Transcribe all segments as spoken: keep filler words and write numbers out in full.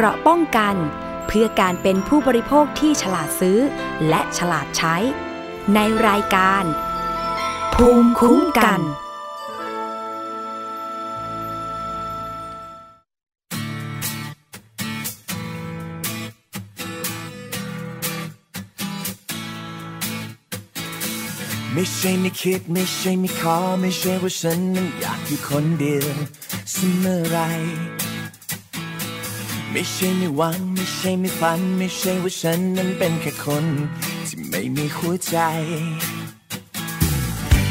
เกราะป้องกันเพื่อการเป็นผู้บริโภคที่ฉลาดซื้อและฉลาดใช้ในรายการภูมิคุ้มกันไม่ใช่ไม่คิดไม่ใช่ไม่ขอไม่ใช่ว่าฉันนั้นอยากอยู่คนเดียวเสมอไรไม่ใช่ไม่หวังไม่ใช่ไม่ฝันไม่ใช่ว่าฉันนั้นเป็นแค่คนที่ไม่มีหัวใจ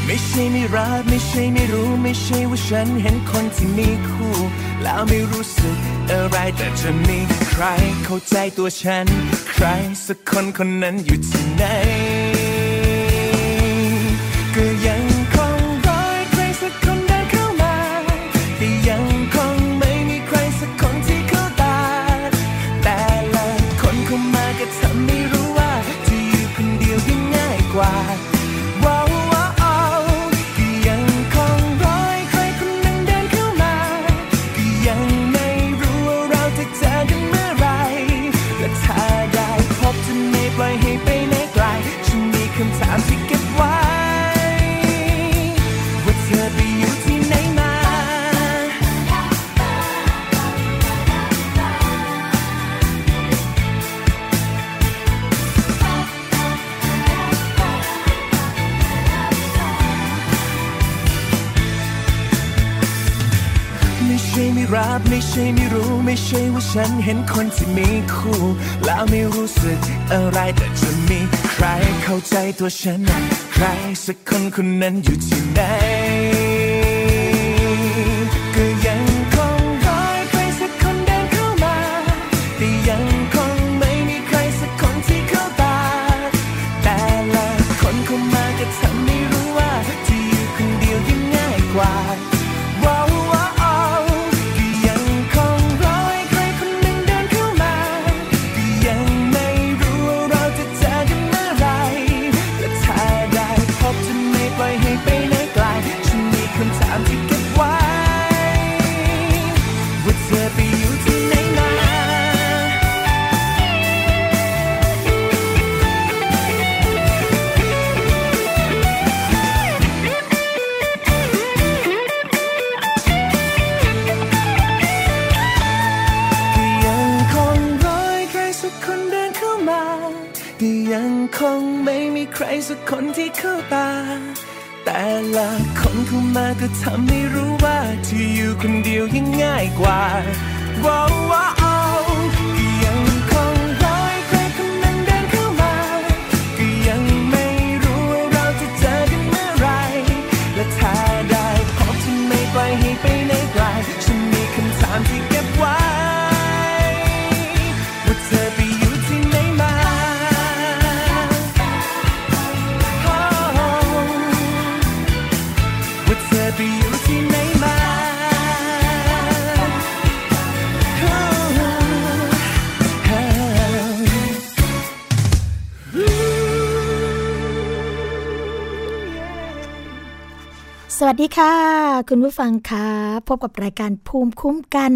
ไม่ใช่ไม่รักไม่ใช่ไม่รู้ไม่ใช่ว่าฉันเห็นคนที่มีคู่แล้วไม่รู้สึกอะไรแต่จะมีใครเข้าใจตัวฉันใครสักคนคนนั้นอยู่ที่ไหนก็ยังคงรอใครสักคนได้เข้ามาแต่ยังคงไม่มีใครสักคนที่เข้าตาแต่ละคนเข้ามาก็ทำไม่รู้ว่าจะอยู่คนเดียวยังง่ายกว่าว้าวว้าวก็ยังคงรอใครคนนั้นเดินเข้ามาก็ยังไม่รู้ว่าเราจะเจอกันเมื่อไรและถ้าได้พบจะไม่ปล่อยให้ไปไหนไกลฉันมีคำถามที่เก็บไว้ไม่ใช่ไม่รู้ไม่ใช่ว่าฉันเห็นคนที่มีคู่แล้วไม่รู้สึกอะไรแต่จะมีใครเข้าใจตัวฉันใครสักคนคนนั้นอยู่ที่ไหนก็ยังคงรอใครสักคนเดินเข้ามาแต่ยังคงไม่มีใครสักคนที่เข้าตาแต่ละคนเข้ามาก็ทำไม่รู้ว่าที่อยู่คนเดียวยังง่ายกว่าคนที่เข้าตาแต่ละคนเข้ามาก็ทำให้รู้ว่าที่อยู่คนเดียวยังง่ายกว่าว้าวว้าวก็ยังคงรอใครคนนั้นเดินเข้ามาก็ยังไม่รู้ว่าเราจะเจอกันเมื่อไรและถ้าได้พบจะไม่ปล่อยให้ไปไหนไกลฉันมีคำถามที่เก็บไว้ว่าเธอไปอยู่ที่ไหนมาไปอยู่ที่ไหนมาสวัสดีค่ะคุณผู้ฟังค่ะพบกับรายการภูมิคุ้มกัน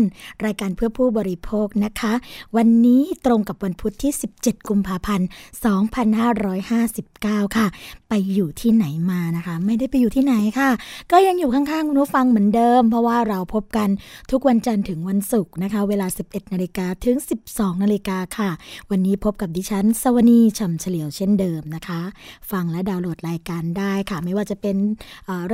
รายการเพื่อผู้บริโภคนะคะวันนี้ตรงกับวันพุธที่สิบเจ็ดกุมภาพันธ์สองพันห้าร้อยห้าสิบเก้าค่ะไปอยู่ที่ไหนมานะคะไม่ได้ไปอยู่ที่ไหนค่ะก็ยังอยู่ข้างๆคุณผู้ฟังเหมือนเดิมเพราะว่าเราพบกันทุกวันจันทร์ถึงวันศุกร์นะคะเวลา สิบเอ็ดนาฬิกา นถึง สิบสองนาฬิกา นค่ะวันนี้พบกับดิฉันสวนีฉ่ำเฉลียวเช่นเดิมนะคะฟังและดาวน์โหลดรายการได้ค่ะไม่ว่าจะเป็น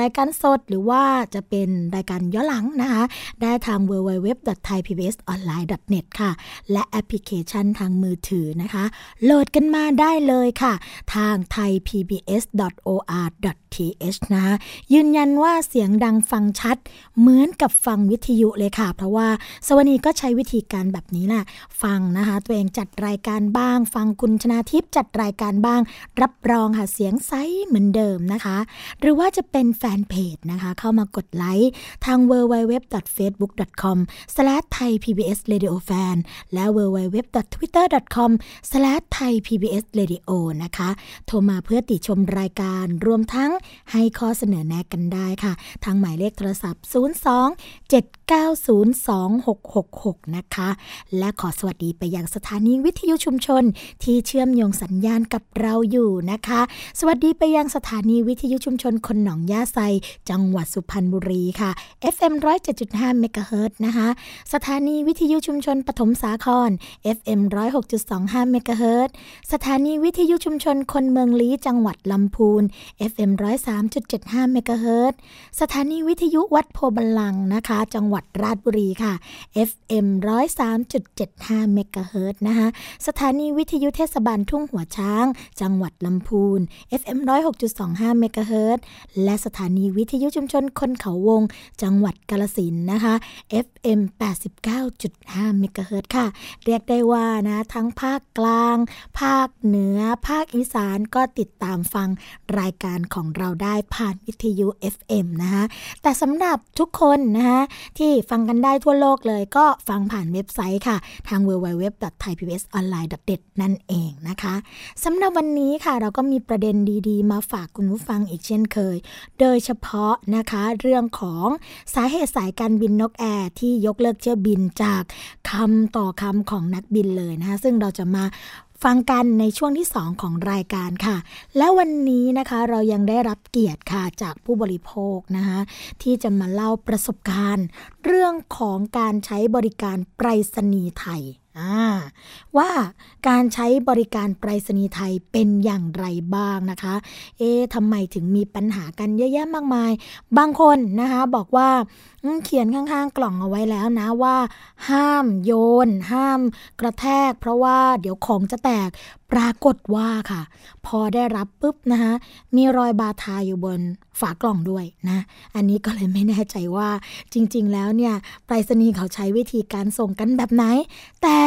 รายการสดหรือว่าจะเป็นรายการย้อนหลังนะคะได้ทาง ดับเบิลยู ดับเบิลยู ดับเบิลยู ดอท ไทยพีบีเอสออนไลน์ ดอท เน็ต ค่ะและแอปพลิเคชันทางมือถือนะคะโหลดกันมาได้เลยค่ะทาง ไทยพีบีเอส ดอท โออาร์ ดอท ทีเอช นะคะยืนยันว่าเสียงดังฟังชัดเหมือนกับฟังวิทยุเลยค่ะเพราะว่าสวนีก็ใช้วิธีการแบบนี้แหละฟังนะคะตัวเองจัดรายการบ้างฟังคุณชนาทิพย์จัดรายการบ้างรับรองค่ะเสียงใสเหมือนเดิมนะคะหรือว่าจะเป็นแฟนเพจนะคะเข้ามากดไลค์ทาง ดับเบิลยู ดับเบิลยู ดับเบิลยู ดอท เฟซบุ๊ก ดอท คอม สแลช ไทยพีบีเอสเรดิโอแฟน และ ดับเบิลยู ดับเบิลยู ดับเบิลยู ดอท ทวิตเตอร์ ดอท คอม สแลช ไทยพีบีเอสเรดิโอ นะคะโทรมาเพื่อติชมรายการรวมทั้งให้ข้อเสนอแนะกันได้ค่ะทางหมายเลขโทรศัพท์ ศูนย์ สอง เจ็ด เก้าศูนย์สองหกหกหก นะคะและขอสวัสดีไปยังสถานีวิทยุชุมชนที่เชื่อมโยงสัญญาณกับเราอยู่นะคะสวัสดีไปยังสถานีวิทยุชุมชนคนหนองย่าไซจังหวัดสุพรรณบุรีค่ะ เอฟ เอ็ม หนึ่งร้อยเจ็ดจุดห้า เมกะเฮิรตซ์นะคะสถานีวิทยุชุมชนปฐมสาคร เอฟ เอ็ม หนึ่งร้อยหกจุดสองห้า เมกะเฮิรตซ์สถานีวิทยุชุมชนคนเมืองลี้จังหวัดลำพูน เอฟ เอ็ม หนึ่งร้อยสามจุดเจ็ดห้า เมกะเฮิรตซ์สถานีวิทยุวัดโพบัลลังก์นะคะจังหวัดราชบุรีค่ะ เอฟ เอ็ม หนึ่งร้อยสามจุดเจ็ดห้า เมกะเฮิรตซ์นะคะสถานีวิทยุเทศบาลทุ่งหัวช้างจังหวัดลำพูน เอฟ เอ็ม หนึ่งร้อยหกจุดสองห้า เมกะเฮิรตซ์และสถานีวิทยุชุมชนคนเขาวงจังหวัดกาฬสินธุ์นะคะ เอฟ เอ็ม แปดสิบเก้าจุดห้า เมกะเฮิรตซ์ค่ะเรียกได้ว่านะทั้งภาคกลางภาคเหนือภาคอีสานก็ติดตามฟังรายการของเราได้ผ่านวิทยุ เอฟ เอ็ม นะคะแต่สำหรับทุกคนนะคะที่ฟังกันได้ทั่วโลกเลยก็ฟังผ่านเว็บไซต์ค่ะทาง ดับเบิลยู ดับเบิลยู ดับเบิลยู ดอท ไทยพีบีเอสออนไลน์ ดอท เน็ต นั่นเองนะคะสำหรับวันนี้ค่ะเราก็มีประเด็นดีๆมาฝากคุณผู้ฟังอีกเช่นเคยโดยเฉพาะนะคะเรื่องของสาเหตุสายการบินนกแอร์ที่ยกเลิกเที่ยวบินจากคำต่อคำของนักบินเลยนะคะซึ่งเราจะมาฟังกันในช่วงที่สองของรายการค่ะและวันนี้นะคะเรายังได้รับเกียรติค่ะจากผู้บริโภคนะคะที่จะมาเล่าประสบการณ์เรื่องของการใช้บริการไปรษณีย์ไทยว่าการใช้บริการไปรษณีย์ไทยเป็นอย่างไรบ้างนะคะเอ๊ะทำไมถึงมีปัญหากันเยอะแยะมากมายบางคนนะคะบอกว่าเขียนข้างๆกล่องเอาไว้แล้วนะว่าห้ามโยนห้ามกระแทกเพราะว่าเดี๋ยวของจะแตกปรากฏว่าค่ะพอได้รับปุ๊บนะคะมีรอยบาทาอยู่บนฝากล่องด้วยนะอันนี้ก็เลยไม่แน่ใจว่าจริงๆแล้วเนี่ยไปรษณีย์เขาใช้วิธีการส่งกันแบบไหนแต่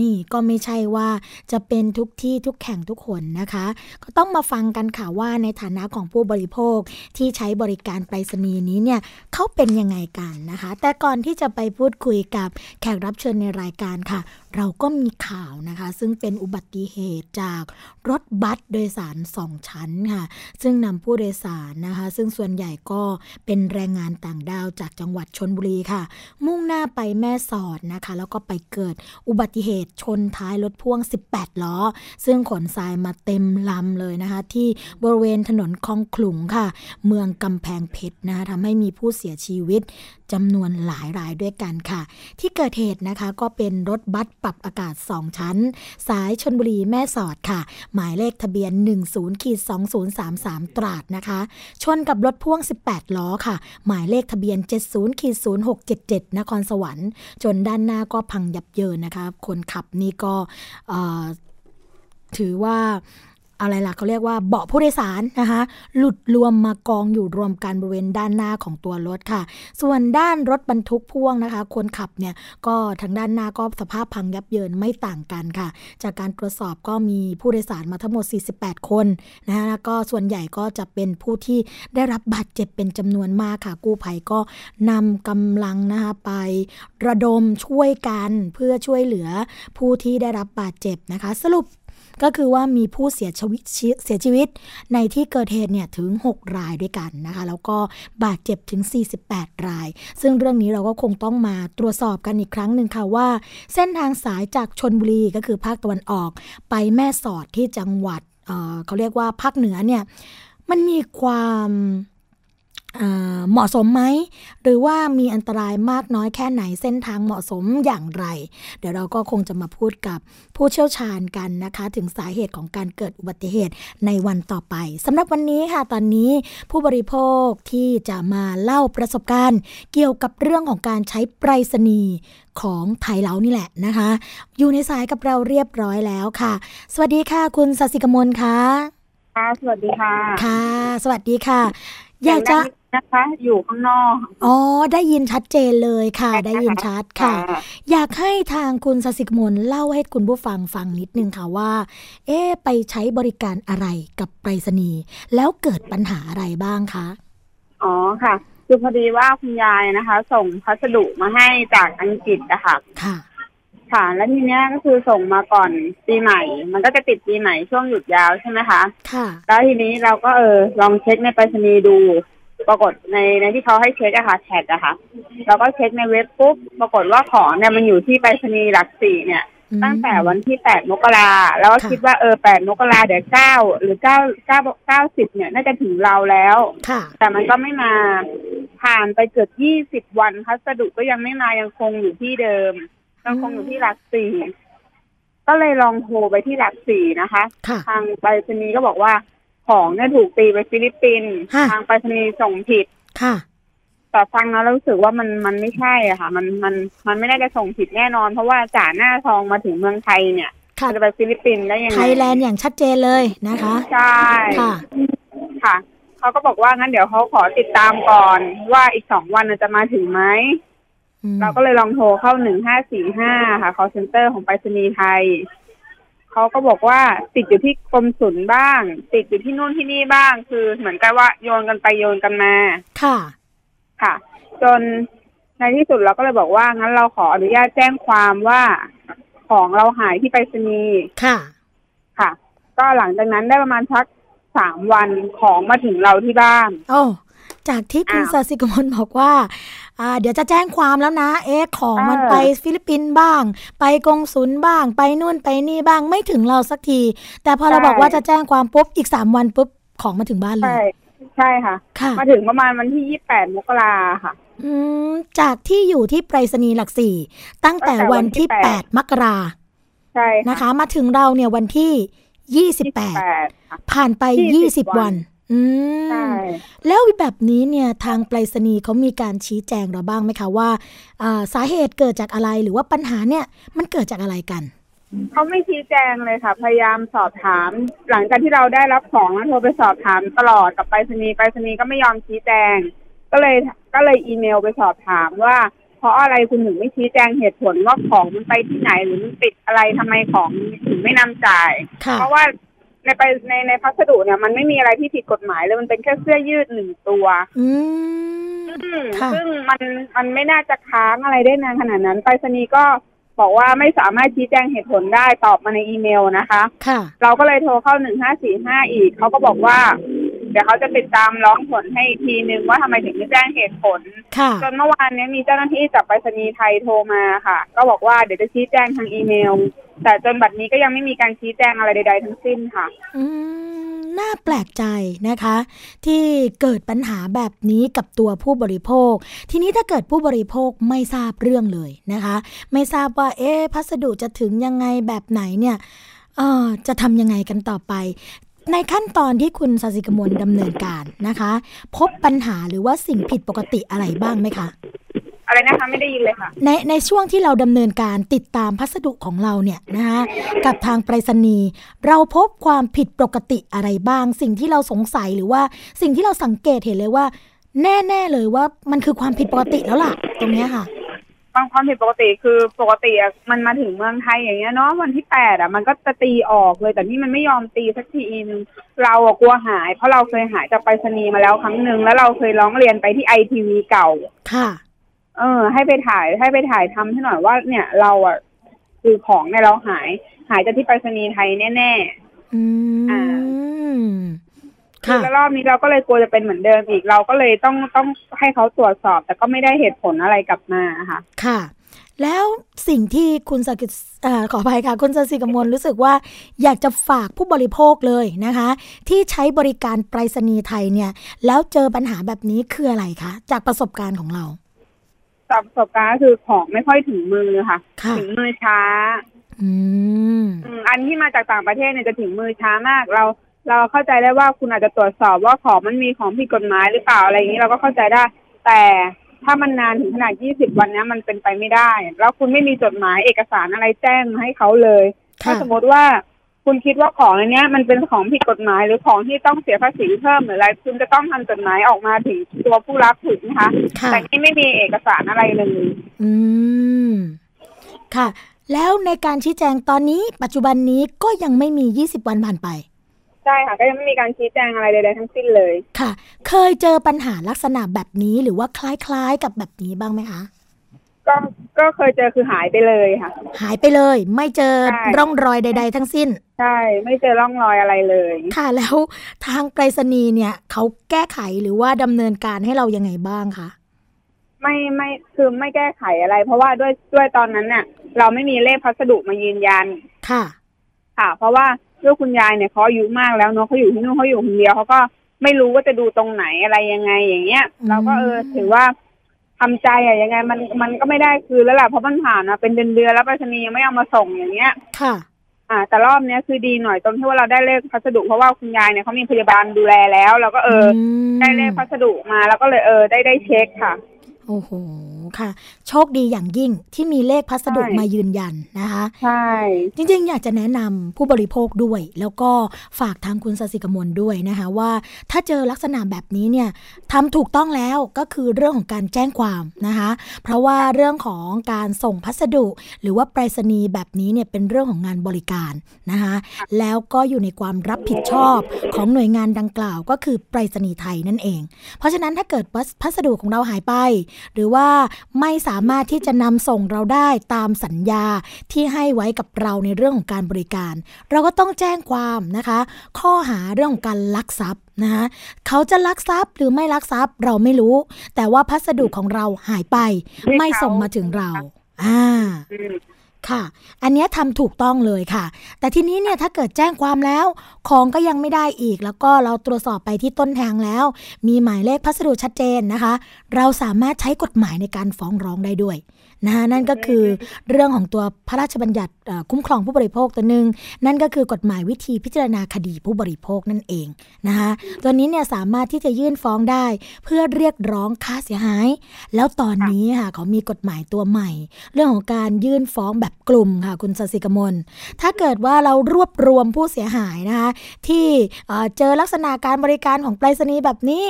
นี่ก็ไม่ใช่ว่าจะเป็นทุกที่ทุกแห่งทุกคนนะคะก็ต้องมาฟังกันค่ะว่าในฐานะของผู้บริโภคที่ใช้บริการไปรษณีย์นี้เนี่ยเขาเป็นยังไงกันนะคะแต่ก่อนที่จะไปพูดคุยกับแขกรับเชิญในรายการค่ะเราก็มีข่าวนะคะซึ่งเป็นอุบัติเหตุจากรถบัสโดยสารสองชั้นค่ะซึ่งนำผู้โดยสารนะคะซึ่งส่วนใหญ่ก็เป็นแรงงานต่างด้าวจากจังหวัดชลบุรีค่ะมุ่งหน้าไปแม่สอดนะคะแล้วก็ไปเกิดอุบัติเหตุชนท้ายรถพ่วงสิบแปดล้อซึ่งขนทรายมาเต็มลำเลยนะคะที่บริเวณถนนคลองขลุงค่ะเมืองกำแพงเพชรนะคะทำให้มีผู้เสียชีวิตจำนวนหลายรายด้วยกันค่ะที่เกิดเหตุนะคะก็เป็นรถบัสปรับอากาศสองชั้นสายชลบุรีแม่สอดค่ะหมายเลขทะเบียน หนึ่งศูนย์ สองศูนย์สามสาม ตราดนะคะชนกับรถพ่วงสิบแปดล้อค่ะหมายเลขทะเบียน เจ็ดศูนย์ ศูนย์หกเจ็ดเจ็ด นครสวรรค์จนด้านหน้าก็พังยับเยินนะคะคนขับนี่ก็ถือว่าอะไรล่ะเขาเรียกว่าเบาะผู้โดยสารนะคะหลุดรวมมากองอยู่รวมกันบริเวณด้านหน้าของตัวรถค่ะส่วนด้านรถบรรทุกพ่วงนะคะคนขับเนี่ยก็ทางด้านหน้าก็สภาพพังยับเยินไม่ต่างกันค่ะจากการตรวจสอบก็มีผู้โดยสารมาทั้งหมดสี่สิบแปดคนนะคะแล้วก็ส่วนใหญ่ก็จะเป็นผู้ที่ได้รับบาดเจ็บเป็นจำนวนมากค่ะกู้ภัยก็นำกำลังนะคะไประดมช่วยกันเพื่อช่วยเหลือผู้ที่ได้รับบาดเจ็บนะคะสรุปก็คือว่ามีผู้เสียชีวิตเสียชีวิตในที่เกิดเหตุเนี่ยถึงหกรายด้วยกันนะคะแล้วก็บาดเจ็บถึงสี่สิบแปดรายซึ่งเรื่องนี้เราก็คงต้องมาตรวจสอบกันอีกครั้งหนึ่งค่ะว่าเส้นทางสายจากชลบุรีก็คือภาคตะวันออกไปแม่สอดที่จังหวัด เอ่อ เขาเรียกว่าภาคเหนือเนี่ยมันมีความเหมาะสมไหมหรือว่ามีอันตรายมากน้อยแค่ไหนเส้นทางเหมาะสมอย่างไรเดี๋ยวเราก็คงจะมาพูดกับผู้เชี่ยวชาญกันนะคะถึงสาเหตุของการเกิดอุบัติเหตุในวันต่อไปสำหรับวันนี้ค่ะตอนนี้ผู้บริโภคที่จะมาเล่าประสบการณ์เกี่ยวกับเรื่องของการใช้ไปรษณีย์ของไทยเรานี่แหละนะคะอยู่ในสายกับเราเรียบร้อยแล้วค่ะสวัสดีค่ะคุณศศิกมลค่ะค่ะสวัสดีค่ะค่ะสวัสดีค่ะอยากจะนะคะอยู่ข้างนอกอ๋อได้ยินชัดเจนเลยค่ะได้ยินชัดค่ะอยากให้ทางคุณศศิกมลเล่าให้คุณผู้ฟังฟังนิดนึงค่ะว่าเอ๊ะไปใช้บริการอะไรกับไปรษณีย์แล้วเกิดปัญหาอะไรบ้างคะอ๋อค่ะคือพอดีว่าคุณยายนะคะส่งพัสดุมาให้จากอังกฤษนะคะค่ะค่ะแล้วทีเนี้ยก็คือส่งมาก่อนปีใหม่มันก็จะติดปีใหม่ช่วงหยุดยาวใช่ไหมคะค่ะแล้วทีนี้เราก็เออลองเช็คในไปรษณีย์ดู ปรากฏในในที่เขาให้เช็คอะค่ะแชทอะค่ะเราก็เช็คในเว็บปุ๊บปรากฏว่าของเนี่ยมันอยู่ที่ไปรษณีย์หลักสี่เนี่ยตั้งแต่วันที่แปดมกราแล้วก็คิดว่าเออแปดมกราเดี๋ยวเก้าหรือเก้า เก้า เก้าสิบเนี่ยน่าจะถึงเราแล้วแต่มันก็ไม่มาผ่านไปเกือบยี่สิบวันพัสดุก็ยังไม่มายังคงอยู่ที่เดิมยังคงอยู่ที่หลักสี่ก็เลยลองโทรไปที่หลักสี่นะคะทางไปรษณีย์ก็บอกว่าของเนี่ยถูกตีไปฟิลิปปินส์ทางไปรษณีย์ส่งผิดค่ะแต่ฟังแล้วรู้สึกว่ามันมันไม่ใช่อ่ะค่ะมันมันมันไม่น่าจะส่งผิดแน่นอนเพราะว่าจ่าหน้าทองมาถึงเมืองไทยเนี่ยจะไปฟิลิปปินส์ได้ยังไงไทยแลนด์อย่างชัดเจนเลยนะคะใช่ค่ะค่ะเขาก็บอกว่างั้นเดี๋ยวเขาขอติดตามก่อนว่าอีกสองวันจะมาถึงไหมเราก็เลยลองโทรเข้าหนึ่งห้าสี่ห้าค่ะ call center ของไปรษณีย์ไทยเขาก็บอกว่าติดอยู่ที่กรมศุลกาบ้างติดอยู่ที่นู่นที่นี่บ้างคือเหมือนกับว่าโยนกันไปโยนกันมาค่ะค่ะจนในที่สุดเราก็เลยบอกว่างั้นเราขออนุญาตแจ้งความว่าของเราหายที่ไปรษณีย์ค่ะค่ะก็หลังจากนั้นได้ประมาณสักสามวันของมาถึงเราที่บ้านโอ้จากที่คุณศศิกมลบอกว่าเดี๋ยวจะแจ้งความแล้วนะเอ๊ะของมันไปฟิลิปปินส์บ้างไปกงสุลบ้างไปนู่นไปนี่บ้างไม่ถึงเราสักทีแต่พอเราบอกว่าจะแจ้งความปุ๊บอีกสามวันปุ๊บของมาถึงบ้านเลยใช่ค่ะมาถึงประมาณวันที่ยี่สิบแปดมกราค่ะอืมจากที่อยู่ที่ไปรษณีย์หลักสี่ตั้งแต่วันที่แปดมกราใช่นะคะมาถึงเราเนี่ยวันที่ยี่สิบแปดผ่านไปยี่สิบวันอืมแล้วแบบนี้เนี่ยทางไปรษณีย์เขามีการชี้แจงเราบ้างไหมคะว่าสาเหตุเกิดจากอะไรหรือว่าปัญหาเนี่ยมันเกิดจากอะไรกันเขาไม่ชี้แจงเลยค่ะพยายามสอบถามหลังจากที่เราได้รับของแล้วโทรไปสอบถามตลอดกับไปรษณีย์ไปรษณีย์ก็ไม่ยอมชี้แจงก็เลยก็เลยอีเมลไปสอบถามว่าเพราะอะไรคุณถึงไม่ชี้แจงเหตุผลว่าของมันไปที่ไหนหรือมันติดอะไรทำไมของถึงไม่นำจ่ายเพราะว่าในไปในในพัสดุเนี่ยมันไม่มีอะไรที่ผิดกฎหมายเลยมันเป็นแค่เสื้อยืดหนึ่งตัวซึ่งมันมันไม่น่าจะค้างอะไรได้นานขนาดนั้นไปรษณีย์ก็บอกว่าไม่สามารถชี้แจงเหตุผลได้ตอบมาในอีเมลนะคะเราก็เลยโทรเข้าหนึ่งห้าสี่ห้าอีกเขาก็บอกว่าเดี๋ยวเขาจะติดตามร้องผลให้อีกทีนึงว่าทำไมถึงไม่แจ้งเหตุผลจนเมื่อวานนี้มีเจ้าหน้าที่จากไปรษณีย์ไทยโทรมาค่ะก็บอกว่าเดี๋ยวจะชี้แจงทางอีเมลแต่จนบัดนี้ก็ยังไม่มีการชี้แจงอะไรใดๆทั้งสิ้นค่ะอืมน่าแปลกใจนะคะที่เกิดปัญหาแบบนี้กับตัวผู้บริโภคทีนี้ถ้าเกิดผู้บริโภคไม่ทราบเรื่องเลยนะคะไม่ทราบว่าเอ๊ะพัสดุจะถึงยังไงแบบไหนเนี่ยเอ่อจะทำยังไงกันต่อไปในขั้นตอนที่คุณศศิกมลดำเนินการนะคะพบปัญหาหรือว่าสิ่งผิดปกติอะไรบ้างไหมคะอะไรนะคะไม่ได้ยินเลยค่ะในในช่วงที่เราดำเนินการติดตามพัสดุของเราเนี่ยนะคะกับทางไปรษณีย์เราพบความผิดปกติอะไรบ้างสิ่งที่เราสงสัยหรือว่าสิ่งที่เราสังเกตเห็นเลยว่าแน่ๆเลยว่ามันคือความผิดปกติแล้วล่ะตรงนี้ค่ะความผิดปกติคือปกติมันมาถึงเมืองไทยอย่างเงี้ยเนาะวันที่แปดอ่ะมันก็จะตีออกเลยแต่นี่มันไม่ยอมตีสักทีนึงเราอ่ะกลัวหายเพราะเราเคยหายจากไปรษณีย์มาแล้วครั้งนึงแล้วเราเคยร้องเรียนไปที่ ไอ ที วี เก่าค่ะเออให้ไปถ่ายให้ไปถ่ายทำให้หน่อยว่าเนี่ยเราอ่ะคือของเนี่ยเราหายหายจากที่ไปรษณีย์ไทยแน่ๆอืมคือรอบนี้เราก็เลยกลัวจะเป็นเหมือนเดิมอีกเราก็เลยต้องต้องให้เขาตรวจสอบแต่ก็ไม่ได้เหตุผลอะไรกลับมาค่ะค่ะแล้วสิ่งที่คุณศศิกเอ่อขออภัยค่ะคุณศศิกมลรู้สึกว่าอยากจะฝากผู้บริโภคเลยนะคะที่ใช้บริการไปรษณีย์ไทยเนี่ยแล้วเจอปัญหาแบบนี้คืออะไรคะจากประสบการณ์ของเราจากประสบการณ์คือของไม่ค่อยถึงมือค่ะถึงมือช้าอืมอันที่มาจากต่างประเทศเนี่ยจะถึงมือช้ามากเราเราเข้าใจได้ว่าคุณอาจจะตรวจสอบว่าของมันมีของผิดกฎหมายหรือเปล่าอะไรอย่างนี้เราก็เข้าใจได้แต่ถ้ามันนานถึงขนาดยี่สิบวันนี้มันเป็นไปไม่ได้แล้วคุณไม่มีจดหมายเอกสารอะไรแจ้งมาให้เขาเลยถ้าสมมติว่าคุณคิดว่าของอันนี้มันเป็นของผิดกฎหมายหรือของที่ต้องเสียภาษีเพิ่มหรืออะไรคุณจะต้องทำจดหมายออกมาถึงตัวผู้รับถูกไหมคะแต่นี่ไม่มีเอกสารอะไรเลยอืมค่ะแล้วในการชี้แจงตอนนี้ปัจจุบันนี้ก็ยังไม่มียี่สิบวันผ่านไปใช่ค่ะก็ยังไม่มีการชี้แจงอะไรใดๆทั้งสิ้นเลยค่ะเคยเจอปัญหาลักษณะแบบนี้หรือว่าคล้ายๆกับแบบนี้บ้างไหมคะ ก็ก็เคยเจอคือหายไปเลยค่ะหายไปเลยไม่เจอร่องรอยใดๆทั้งสิ้นใช่ไม่เจอร่องรอยอะไรเลยค่ะแล้วทางไปรษณีย์เนี่ยเขาแก้ไขหรือว่าดำเนินการให้เรายังไงบ้างคะไม่ไม่คือไม่แก้ไขอะไรเพราะว่าด้วยด้วยตอนนั้นเนี่ยเราไม่มีเลขพัสดุมายืนยันค่ะค่ะเพราะว่าด้วยคุณยายเนี่ยเขาอายุมากแล้วเนาะเขาอยู่ที่นู่นเขาอยู่คนเดียวเขาก็ไม่รู้ว่าจะดูตรงไหนอะไรยังไงอย่างเงี้ยเราก็เออถือว่าทำใจอะยังไงมันมันก็ไม่ได้คืนแล้วล่ะเพราะมันผ่านมาเป็นเดือนเดือนแล้วไปรษณีย์ยังไม่เอามาส่งอย่างเงี้ยค่ะอ่าแต่รอบเนี้ยคือดีหน่อยตรงที่ว่าเราได้เลขพัสดุเพราะว่าคุณยายเนี่ยเขามีพยาบาลดูแลแล้วเราก็เออได้เลขพัสดุมาแล้วก็เลยเออได้ได้เช็คค่ะโอ้โหค่ะโชคดีอย่างยิ่งที่มีเลขพัสดุมายืนยันนะคะใช่จริงๆอยากจะแนะนำผู้บริโภคด้วยแล้วก็ฝากทางคุณศศิกมลด้วยนะคะว่าถ้าเจอลักษณะแบบนี้เนี่ยทำถูกต้องแล้วก็คือเรื่องของการแจ้งความนะคะเพราะว่าเรื่องของการส่งพัสดุหรือว่าไปรษณีย์แบบนี้เนี่ยเป็นเรื่องของงานบริการนะคะแล้วก็อยู่ในความรับผิดชอบของหน่วยงานดังกล่าวก็คือไปรษณีย์ไทยนั่นเองเพราะฉะนั้นถ้าเกิดพัสดุของเราหายไปหรือว่าไม่สามารถที่จะนำส่งเราได้ตามสัญญาที่ให้ไว้กับเราในเรื่องของการบริการเราก็ต้องแจ้งความนะคะข้อหาเรื่องของการลักทรัพย์นะคะเขาจะลักทรัพย์หรือไม่ลักทรัพย์เราไม่รู้แต่ว่าพัสดุของเราหายไปไม่ส่งมาถึงเราอ่าค่ะอันนี้ทำถูกต้องเลยค่ะแต่ทีนี้เนี่ยถ้าเกิดแจ้งความแล้วของก็ยังไม่ได้อีกแล้วก็เราตรวจสอบไปที่ต้นทางแล้วมีหมายเลขพัสดุชัดเจนนะคะเราสามารถใช้กฎหมายในการฟ้องร้องได้ด้วยนะนั่นก็คือเรื่องของตัวพระราชบัญญัติคุ้มครองผู้บริโภคตัวนึงนั่นก็คือกฎหมายวิธีพิจารณาคดีผู้บริโภคนั่นเองนะคะตัวนี้เนี่ยสามารถที่จะยื่นฟ้องได้เพื่อเรียกร้องค่าเสียหายแล้วตอนนี้ค่ะเขามีกฎหมายตัวใหม่เรื่องของการยื่นฟ้องแบบกลุ่มค่ะคุณศศิกมลถ้าเกิดว่าเรารวบรวมผู้เสียหายนะคะที่เจอลักษณะการบริการของไปรษณีย์แบบนี้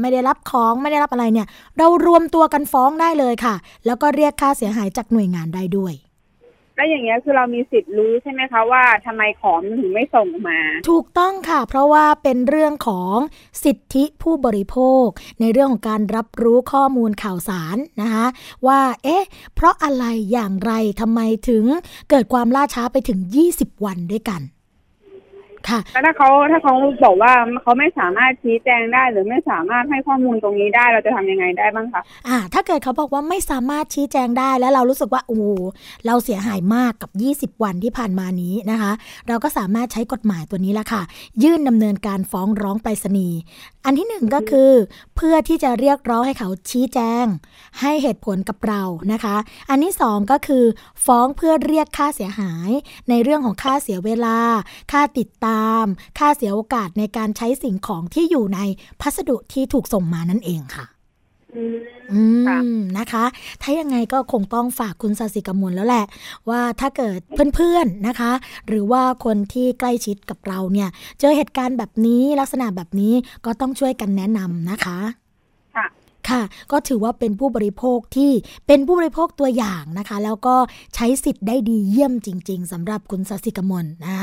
ไม่ได้รับของไม่ได้รับอะไรเนี่ยเรารวมตัวกันฟ้องได้เลยค่ะแล้วก็เรียกค่าเสียหายจากหน่วยงานได้ด้วยแล้วอย่างเงี้ยคือเรามีสิทธิ์รู้ใช่ไหมคะว่าทำไมของถึงไม่ส่งมาถูกต้องค่ะเพราะว่าเป็นเรื่องของสิทธิผู้บริโภคในเรื่องของการรับรู้ข้อมูลข่าวสารนะคะว่าเอ๊ะเพราะอะไรอย่างไรทำไมถึงเกิดความล่าช้าไปถึงยี่สิบวันด้วยกันค่ะถ้าเขาถ้าเขาบอกว่าเขาไม่สามารถชี้แจงได้หรือไม่สามารถให้ข้อมูลตรงนี้ได้เราจะทำยังไงได้บ้างคะอ่าถ้าเกิดเขาบอกว่าไม่สามารถชี้แจงได้แล้วเรารู้สึกว่าโอ้เราเสียหายมากกับยี่สิบวันที่ผ่านมานี้นะคะเราก็สามารถใช้กฎหมายตัวนี้ละค่ะยื่นดำเนินการฟ้องร้องไปรษณีย์อันที่หนึ่งก็คือเพื่อที่จะเรียกร้องให้เขาชี้แจงให้เหตุผลกับเรานะคะอันที่สองก็คือฟ้องเพื่อเรียกค่าเสียหายในเรื่องของค่าเสียเวลาค่าติดตามค่าเสียโอกาสในการใช้สิ่งของที่อยู่ในพัสดุที่ถูกส่งมานั่นเองค่ะอืมนะคะถ้ายังไงก็คงต้องฝากคุณศศิกมลแล้วแหละว่าถ้าเกิดเพื่อนๆนะคะหรือว่าคนที่ใกล้ชิดกับเราเนี่ยเจอเหตุการณ์แบบนี้ลักษณะแบบนี้ก็ต้องช่วยกันแนะนำนะคะค่ะก็ถือว่าเป็นผู้บริโภคที่เป็นผู้บริโภคตัวอย่างนะคะแล้วก็ใช้สิทธิ์ได้ดีเยี่ยมจริงๆสำหรับคุณศศิกมลนะ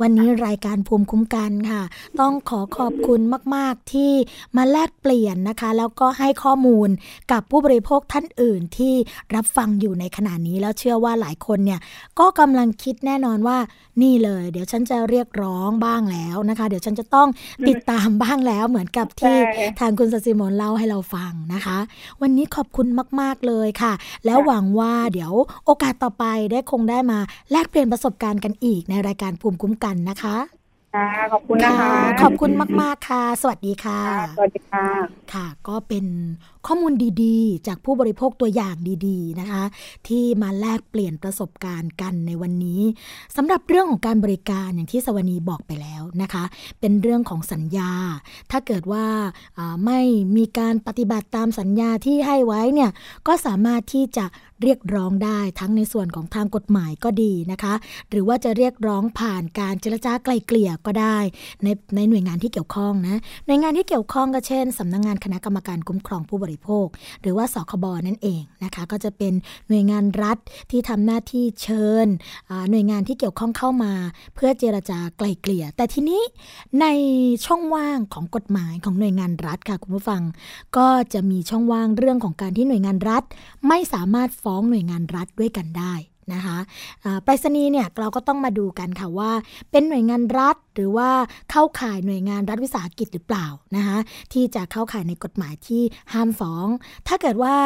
วันนี้รายการภูมิคุ้มกันค่ะต้องขอขอบคุณมากๆที่มาแลกเปลี่ยนนะคะแล้วก็ให้ข้อมูลกับผู้บริโภคท่านอื่นที่รับฟังอยู่ในขณะนี้แล้วเชื่อว่าหลายคนเนี่ยก็กำลังคิดแน่นอนว่านี่เลยเดี๋ยวฉันจะเรียกร้องบ้างแล้วนะคะเดี๋ยวฉันจะต้องติดตามบ้างแล้วเหมือนกับที่ทางคุณศศิกมลเล่าให้เราฟังนะคะวันนี้ขอบคุณมากๆเลยค่ะแล้วหวังว่าเดี๋ยวโอกาสต่อไปได้คงได้มาแลกเปลี่ยนประสบการณ์กันอีกในรายการภูมิคุ้มกันนะคะขอบคุณนะคะขอบคุณมากๆค่ะสวัสดีค่ะสวัสดีค่ะค่ะก็เป็นข้อมูลดีๆจากผู้บริโภคตัวอย่างดีๆนะคะที่มาแลกเปลี่ยนประสบการณ์กันในวันนี้สำหรับเรื่องของการบริการอย่างที่สวนีบอกไปแล้วนะคะเป็นเรื่องของสัญญาถ้าเกิดว่าไม่มีการปฏิบัติตามสัญญาที่ให้ไว้เนี่ยก็สามารถที่จะเรียกร้องได้ทั้งในส่วนของทางกฎหมายก็ดีนะคะหรือว่าจะเรียกร้องผ่านการเจรจาไกล่เกลี่ย ก็ได้ในในหน่วยงานที่เกี่ยวข้องนะหน่วยงานที่เกี่ยวข้องก็เช่นสำนักงานคณะกรรมการคุ้มครองผู้บริโภคหรือว่าสคบนั่นเองนะคะก็จะเป็นหน่วยงานรัฐที่ทำหน้าที่เชิญหน่วยงานที่เกี่ยวข้องเข้ามาเพื่อเจรจาไกล่เกลี่ยแต่ทีนี้ในช่องว่างของกฎหมายของหน่วยงานรัฐค่ะคุณผู้ฟังก็จะมีช่องว่างเรื่องของการที่หน่วยงานรัฐไม่สามารถฟ้องหน่วยงานรัฐด้วยกันได้นะคะไปรษณีย์เนี่ยเราก็ต้องมาดูกันค่ะว่าเป็นหน่วยงานรัฐหรือว่าเข้าข่ายหน่วยงานรัฐวิสาหกิจหรือเปล่านะคะที่จะเข้าข่ายในกฎหมายที่ห้ามฟ้องถ้าเกิดว่า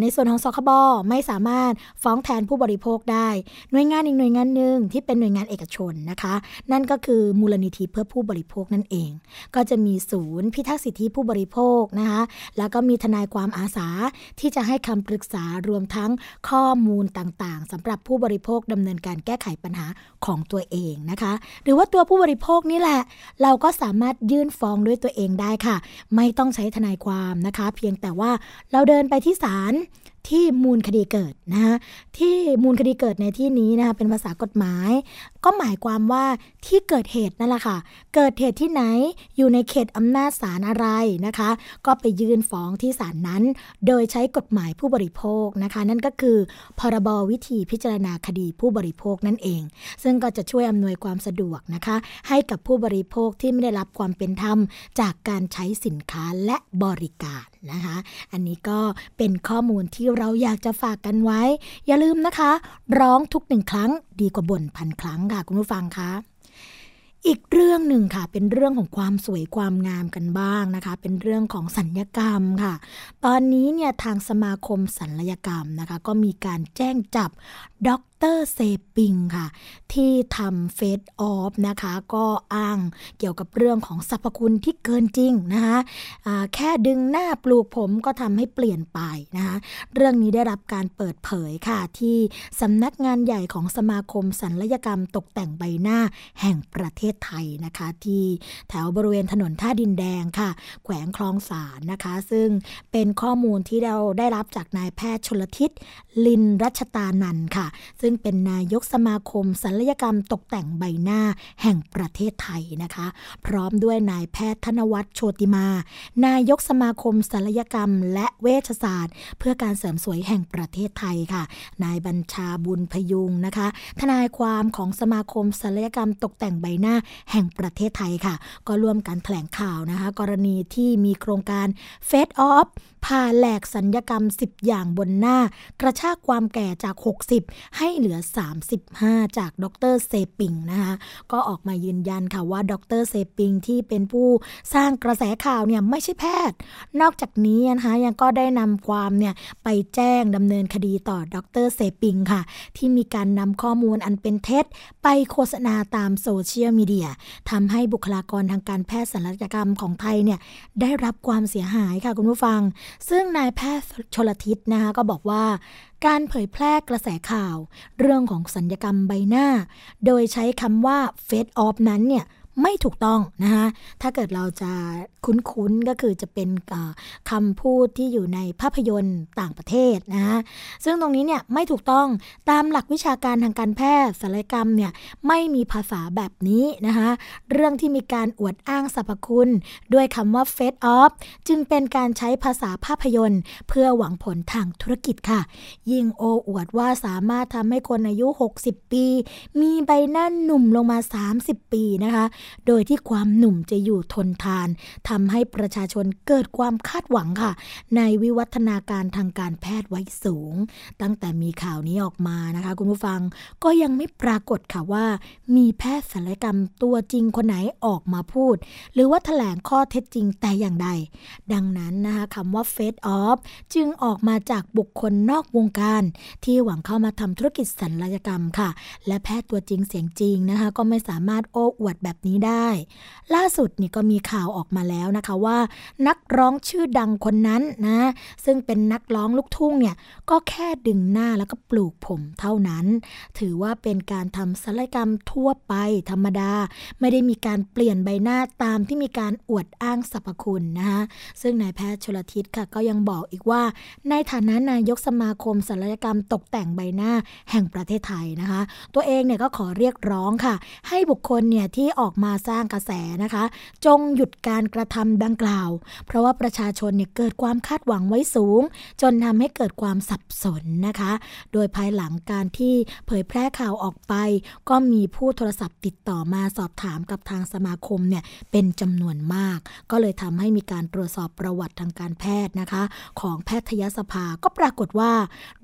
ในส่วนของสคบไม่สามารถฟ้องแทนผู้บริโภคได้หน่วยงานอีกหน่วยงานหนึ่งที่เป็นหน่วยงานเอกชนนะคะนั่นก็คือมูลนิธิเพื่อผู้บริโภคนั่นเองก็จะมีศูนย์พิทักษ์สิทธิผู้บริโภคนะคะแล้วก็มีทนายความอาสาที่จะให้คำปรึกษารวมทั้งข้อมูลต่างๆสำหรับผู้บริโภคดำเนินการแก้ไขปัญหาของตัวเองนะคะหรือว่าตัวผู้บริโภคนี่แหละเราก็สามารถยื่นฟ้องด้วยตัวเองได้ค่ะไม่ต้องใช้ทนายความนะคะเพียงแต่ว่าเราเดินไปที่ศาลที่มูลคดีเกิดนะคะที่มูลคดีเกิดในที่นี้นะคะเป็นภาษากฎหมายก็หมายความว่าที่เกิดเหตุนั่นแหละค่ะเกิดเหตุที่ไหนอยู่ในเขตอำนาจศาลอะไรนะคะก็ไปยื่นฟ้องที่ศาลนั้นโดยใช้กฎหมายผู้บริโภคนะคะนั่นก็คือพรบวิธีพิจารณาคดีผู้บริโภคนั่นเองซึ่งก็จะช่วยอำนวยความสะดวกนะคะให้กับผู้บริโภคที่ไม่ได้รับความเป็นธรรมจากการใช้สินค้าและบริการนะคะอันนี้ก็เป็นข้อมูลที่เราอยากจะฝากกันไว้อย่าลืมนะคะร้องทุกหนึ่งครั้งดีกว่าบ่นพันครั้งค่ะคุณผู้ฟังคะอีกเรื่องหนึ่งค่ะเป็นเรื่องของความสวยความงามกันบ้างนะคะเป็นเรื่องของศัลยกรรมค่ะตอนนี้เนี่ยทางสมาคมศัลยกรรมนะคะก็มีการแจ้งจับด็อกเตอร์เซปิงค่ะที่ทำเฟซออฟนะคะก็อ้างเกี่ยวกับเรื่องของสรรพคุณที่เกินจริงนะคะแค่ดึงหน้าปลูกผมก็ทำให้เปลี่ยนไปนะคะเรื่องนี้ได้รับการเปิดเผยค่ะที่สำนักงานใหญ่ของสมาคมศัลยกรรมตกแต่งใบหน้าแห่งประเทศไทยนะคะที่แถวบริเวณถนนท่าดินแดงค่ะแขวงคลองสานนะคะซึ่งเป็นข้อมูลที่เราได้รับจากนายแพทย์ชลทิศลินรัชตานันท์ค่ะซึ่งเป็นนายกสมาคมศัลยกรรมตกแต่งใบหน้าแห่งประเทศไทยนะคะพร้อมด้วยนายแพทย์ธนวัฒน์โชติมานายกสมาคมศัลยกรรมและเวชศาสตร์เพื่อการเสริมสวยแห่งประเทศไทยค่ะนายบัญชาบุญพยุงนะคะทนายความของสมาคมศัลยกรรมตกแต่งใบหน้าแห่งประเทศไทยค่ะก็ร่วมกันแถลงข่าวนะคะกรณีที่มีโครงการ Face Off ผ่าแหลกศัลยกรรมสิบอย่างบนหน้ากระชากความแก่จากหกสิบให้เหลือสามสิบห้าจากดร.เซปิงนะคะก็ออกมายืนยันค่ะว่าดร.เซปิงที่เป็นผู้สร้างกระแสข่าวเนี่ยไม่ใช่แพทย์นอกจากนี้นะคะยังก็ได้นำความเนี่ยไปแจ้งดำเนินคดีต่อดร.เซปิงค่ะที่มีการนำข้อมูลอันเป็นเท็จไปโฆษณาตามโซเชียลมีเดียทำให้บุคลากรทางการแพทย์ศัลยกรรมของไทยเนี่ยได้รับความเสียหายค่ะคุณผู้ฟังซึ่งนายแพทย์ชลทิศนะคะก็บอกว่าการเผยแพร่กระแสข่าวเรื่องของศัลยกรรมใบหน้าโดยใช้คำว่า Face Off นั้นเนี่ยไม่ถูกต้องนะคะถ้าเกิดเราจะคุ้นๆก็คือจะเป็นคำพูดที่อยู่ในภาพยนตร์ต่างประเทศนะคะซึ่งตรงนี้เนี่ยไม่ถูกต้องตามหลักวิชาการทางการแพทย์ศัลยกรรมเนี่ยไม่มีภาษาแบบนี้นะคะเรื่องที่มีการอวดอ้างสรรพคุณด้วยคำว่า Face Off จึงเป็นการใช้ภาษาภาพยนตร์เพื่อหวังผลทางธุรกิจค่ะยิ่งโอ้อวดว่าสามารถทำให้คนอายุหกสิบปีมีใบหน้าหนุ่มลงมาสามสิบปีนะคะโดยที่ความหนุ่มจะอยู่ทนทานทำให้ประชาชนเกิดความคาดหวังค่ะในวิวัฒนาการทางการแพทย์ไว้สูงตั้งแต่มีข่าวนี้ออกมานะคะคุณผู้ฟังก็ยังไม่ปรากฏค่ะว่ามีแพทย์ศัลยกรรมตัวจริงคนไหนออกมาพูดหรือว่าแถลงข้อเท็จจริงแต่อย่างใดดังนั้นนะคะคำว่า Face Off จึงออกมาจากบุคคลนอกวงการที่หวังเข้ามาทำธุรกิจศัลยกรรมค่ะและแพทย์ตัวจริงเสียงจริงนะคะก็ไม่สามารถโอ้อวดแบบนี้ได้ล่าสุดนี่ก็มีข่าวออกมาแล้วนะคะว่านักร้องชื่อดังคนนั้นนะซึ่งเป็นนักร้องลูกทุ่งเนี่ยก็แค่ดึงหน้าแล้วก็ปลูกผมเท่านั้นถือว่าเป็นการทำศัลยกรรมทั่วไปธรรมดาไม่ได้มีการเปลี่ยนใบหน้าตามที่มีการอวดอ้างสรรพคุณนะคะซึ่งนายแพทย์ชลทิศค่ะก็ยังบอกอีกว่าในฐานะนายกสมาคมศัลยกรรมตกแต่งใบหน้าแห่งประเทศไทยนะคะตัวเองเนี่ยก็ขอเรียกร้องค่ะให้บุคคลเนี่ยที่ออก มาสร้างกระแสนะคะจงหยุดการกระทำดังกล่าวเพราะว่าประชาชนเนี่ยเกิดความคาดหวังไว้สูงจนทำให้เกิดความสับสนนะคะโดยภายหลังการที่เผยแพร่ข่าวออกไปก็มีผู้โทรศัพท์ติดต่อมาสอบถามกับทางสมาคมเนี่ยเป็นจำนวนมากก็เลยทำให้มีการตรวจสอบประวัติทางการแพทย์นะคะของแพทยสภาก็ปรากฏว่า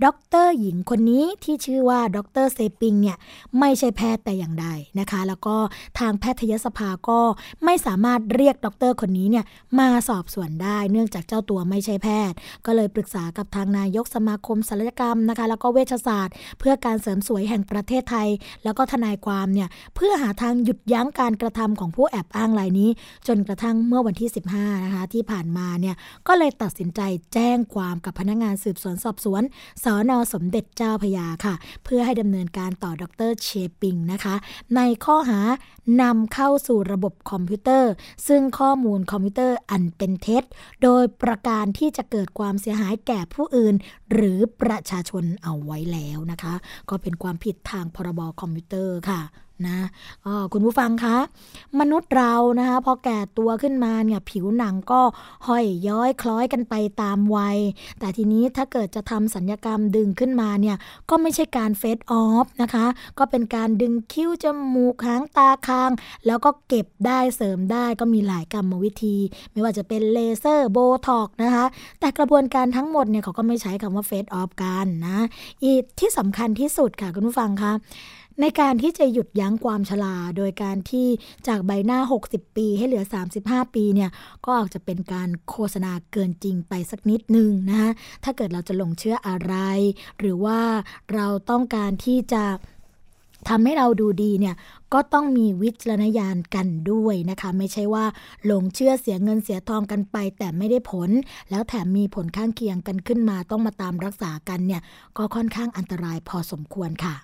ดร.หญิงคนนี้ที่ชื่อว่าดร.เซปิงเนี่ยไม่ใช่แพทย์แต่อย่างใดนะคะแล้วก็ทางแพทยสภาก็ไม่สามารถเรียกดร.คนนี้เนี่ยมาสอบสวนได้เนื่องจากเจ้าตัวไม่ใช่แพทย์ก็เลยปรึกษากับทางนายกสมาคมศัลยกรรมนะคะแล้วก็เวชศาสตร์เพื่อการเสริมสวยแห่งประเทศไทยแล้วก็ทนายความเนี่ยเพื่อหาทางหยุดยั้งการกระทำของผู้แอบอ้างรายนี้จนกระทั่งเมื่อวันที่สิบห้านะคะที่ผ่านมาเนี่ยก็เลยตัดสินใจแจ้งความกับพนักงานสืบสวนสอบสวนสน.สมเด็จเจ้าพระยาค่ะเพื่อให้ดำเนินการต่อดร.เชปิงนะคะในข้อหานำเข้าสู่ระบบคอมพิวเตอร์ซึ่งข้อมูลคอมพิวเตอร์อันเป็นเท็จโดยประการที่จะเกิดความเสียหายแก่ผู้อื่นหรือประชาชนเอาไว้แล้วนะคะก็เป็นความผิดทางพรบคอมพิวเตอร์ค่ะนะคุณผู้ฟังคะมนุษย์เรานะคะพอแก่ตัวขึ้นมาเนี่ยผิวหนังก็ห้อยย้อยคล้อยกันไปตามวัยแต่ทีนี้ถ้าเกิดจะทำศัลยกรรมดึงขึ้นมาเนี่ยก็ไม่ใช่การเฟซออฟนะคะก็เป็นการดึงคิ้วจมูกหางตาคางแล้วก็เก็บได้เสริมได้ก็มีหลายกรรมวิธีไม่ว่าจะเป็นเลเซอร์โบท็อกนะคะแต่กระบวนการทั้งหมดเนี่ยเขาก็ไม่ใช้คำว่าเฟซออฟกันนะอีกที่สำคัญที่สุดค่ะคุณผู้ฟังคะในการที่จะหยุดยั้งความชราโดยการที่จากใบหน้าหกสิบปีให้เหลือสามสิบห้าปีเนี่ยก็อาจจะเป็นการโฆษณาเกินจริงไปสักนิดนึงนะคะถ้าเกิดเราจะหลงเชื่ออะไรหรือว่าเราต้องการที่จะทำให้เราดูดีเนี่ยก็ต้องมีวิจารณญาณกันด้วยนะคะไม่ใช่ว่าหลงเชื่อเสียเงินเสียทองกันไปแต่ไม่ได้ผลแล้วแถมมีผลข้างเคียงกันขึ้นมาต้องมาตามรักษากันเนี่ยก็ค่อนข้างอันตรายพอสมควรค่ะ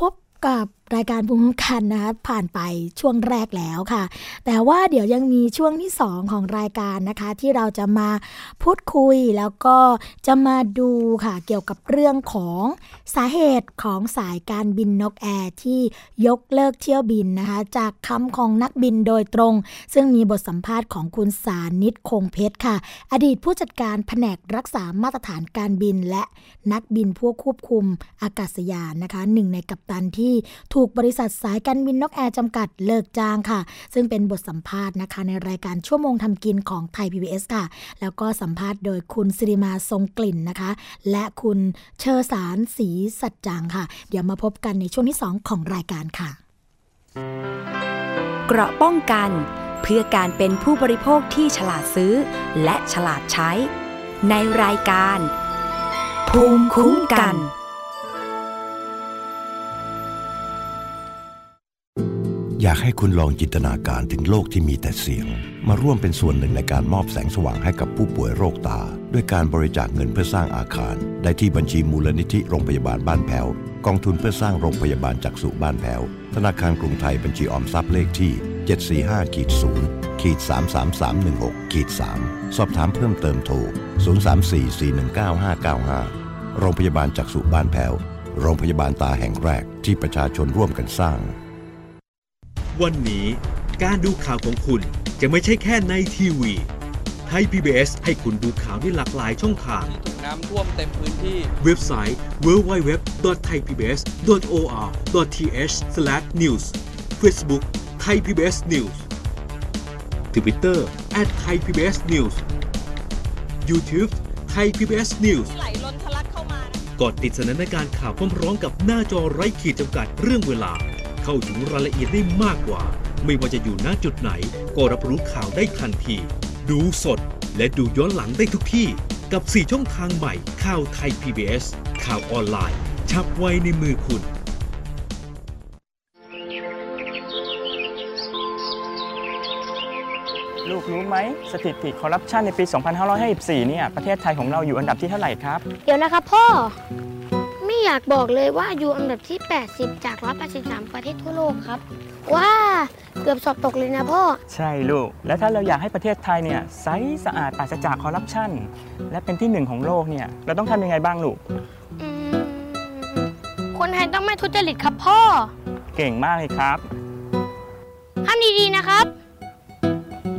พบกับรายการภูมิคุ้มกันนะคะผ่านไปช่วงแรกแล้วค่ะแต่ว่าเดี๋ยวยังมีช่วงที่สองของรายการนะคะที่เราจะมาพูดคุยแล้วก็จะมาดูค่ะเกี่ยวกับเรื่องของสาเหตุของสายการบินนกแอร์ที่ยกเลิกเที่ยวบินนะคะจากคำของนักบินโดยตรงซึ่งมีบทสัมภาษณ์ของคุณสานิตคงเพชรค่ะอดีตผู้จัดการแผนกรักษามาตรฐานการบินและนักบินผู้ควบคุมอากาศยานนะคะหนึ่งในกัปตันที่ถูกบริษัทสายการบินนกแอร์จำกัดเลิกจ้างค่ะซึ่งเป็นบทสัมภาษณ์นะคะในรายการชั่วโมงทำกินของไทย พี บี เอส ค่ะแล้วก็สัมภาษณ์โดยคุณศิริมาทรงกลิ่นนะคะและคุณเชอสารศรีสัจจางค่ะเดี๋ยวมาพบกันในช่วงที่สองของรายการค่ะเกราะป้องกันเพื่อการเป็นผู้บริโภคที่ฉลาดซื้อและฉลาดใช้ในรายการภูมิคุ้มกันอยากให้คุณลองจินตนาการถึงโลกที่มีแต่เสียงมาร่วมเป็นส่วนหนึ่งในการมอบแสงสว่างให้กับผู้ป่วยโรคตาด้วยการบริจาคเงินเพื่อสร้างอาคารได้ที่บัญชีมูลนิธิโรงพยาบาลบ้านแพ้วกองทุนเพื่อสร้างโรงพยาบาลจักษุบ้านแพ้วธนาคารกรุงไทยบัญชีออมทรัพย์เลขที่ เจ็ดสี่ห้า ศูนย์ สามสามสามหนึ่งหก สาม สอบถามเพิ่มเติมโทรศูนย์ สาม สี่ สี่ หนึ่ง เก้า ห้า เก้า ห้าโรงพยาบาลจักษุบ้านแพ้วโรงพยาบาลตาแห่งแรกที่ประชาชนร่วมกันสร้างวันนี้การดูข่าวของคุณจะไม่ใช่แค่ในทีวีไทย พี บี เอส ให้คุณดูข่าวได้หลากหลายช่องทางน้ำท่วมเต็มพื้นที่เว็บไซต์ ดับเบิลยู ดับเบิลยู ดับเบิลยู ดอท ไทยพีบีเอส ดอท โอ อาร์ ดอท ทีเอช สแลช นิวส์ Facebook Thai พี บี เอส News Twitter แอท ไทยพีบีเอสนิวส์ YouTube Thai พี บี เอส News ไหลล้นทะลักเข้ามากดติดสนันในการข่าวพร้อมๆกับหน้าจอไร้ขีดจำกัดเรื่องเวลาเข้าถึงรายละเอียดได้มากกว่าไม่ว่าจะอยู่ณจุดไหนก็รับรู้ข่าวได้ทันทีดูสดและดูย้อนหลังได้ทุกที่กับสี่ช่องทางใหม่ข่าวไทย พี บี เอส ข่าวออนไลน์ฉับไวในมือคุณลูกรู้ไหมสถิติคอร์รัปชันในปีสองพันห้าร้อยห้าสิบสี่เนี่ยประเทศไทยของเราอยู่อันดับที่เท่าไหร่ครับเดี๋ยวนะครับพ่อไม่อยากบอกเลยว่าอยู่อันดับที่แปดสิบจากหนึ่งร้อยแปดสิบสามประเทศทั่วโลกครับว้าเกือบสอบตกเลยนะพ่อใช่ลูกและถ้าเราอยากให้ประเทศไทยเนี่ยใสสะอาดปราศจากคอร์รัปชันและเป็นที่หนึ่งของโลกเนี่ยเราต้องทำยังไงบ้างลูกคนไทยต้องไม่ทุจริตครับพ่อเก่งมากเลยครับให้ ดีๆนะครับ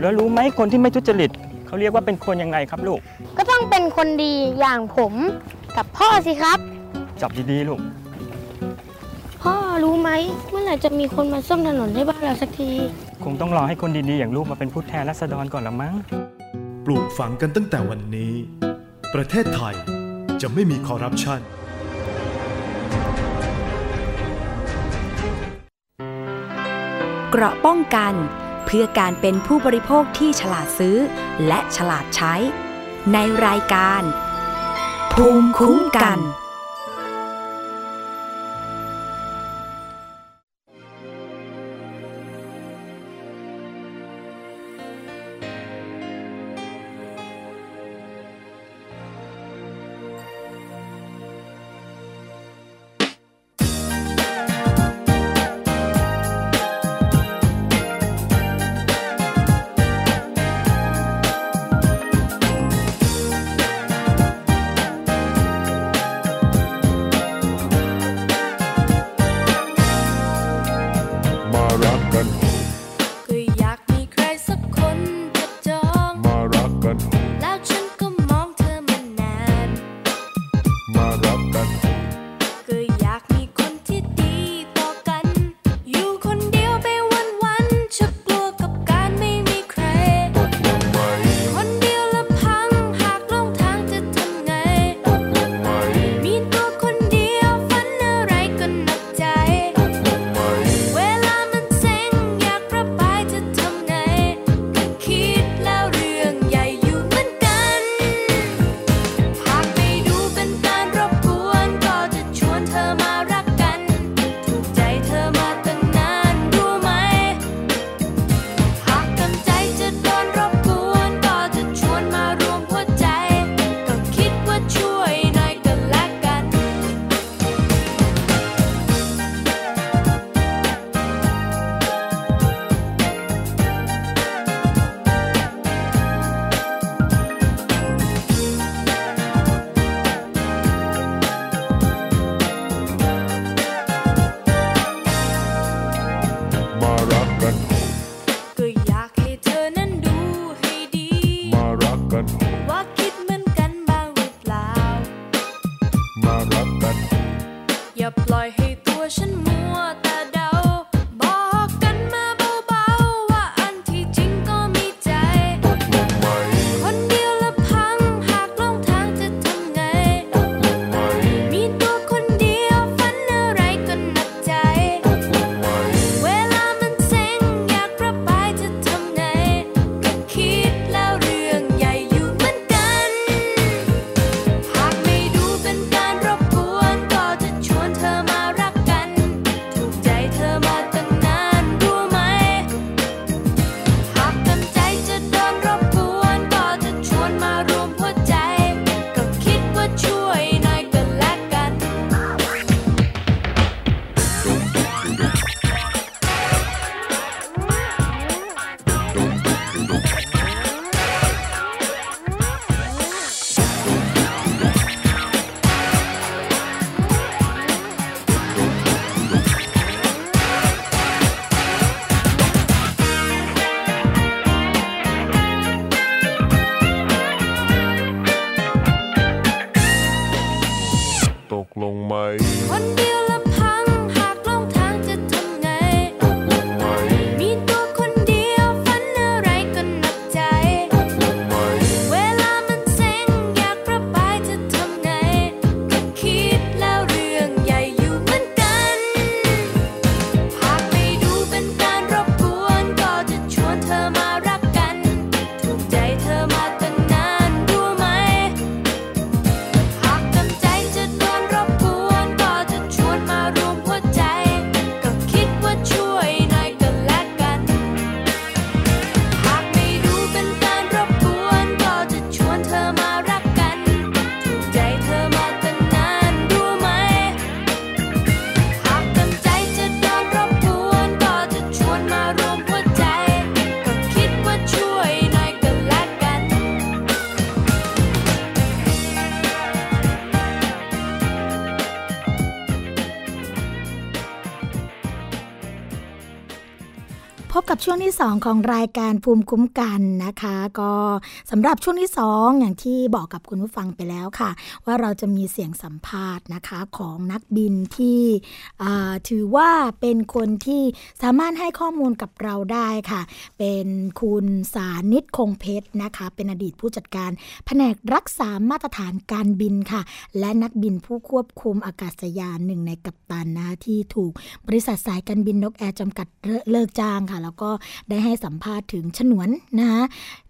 แล้วรู้ไหมคนที่ไม่ทุจริตเขาเรียกว่าเป็นคนยังไงครับลูกก็ต้องเป็นคนดีอย่างผมกับพ่อสิครับจับดีๆลูกพ่อรู้ไหมเมื่อไหร่จะมีคนมาซ่อมถนนให้บ้านเราสักทีคงต้องรอให้คนดีๆอย่างลูกมาเป็นผู้แทนราษฎรก่อนละมั้งปลูกฝังกันตั้งแต่วันนี้ประเทศไทยจะไม่มีคอร์รัปชันเกราะป้องกันเพื่อการเป็นผู้บริโภคที่ฉลาดซื้อและฉลาดใช้ในรายการภูมิคุ้มกัน พบกับช่วงที่สองของรายการภูมิคุ้มกันนะคะก็สำหรับช่วงที่สองอย่างที่บอกกับคุณผู้ฟังไปแล้วค่ะว่าเราจะมีเสียงสัมภาษณ์นะคะของนักบินที่ถือว่าเป็นคนที่สามารถให้ข้อมูลกับเราได้ค่ะเป็นคุณสานิชคงเพชรนะคะเป็นอดีตผู้จัดการแผนกรักษามาตรฐานการบินค่ะและนักบินผู้ควบคุมอากาศยานหนึ่งในกัปตันนะที่ถูกบริษัทสายการบินนกแอร์จำกัดเลิกจ้างค่ะแล้วก็ได้ให้สัมภาษณ์ถึงฉนวนนะคะ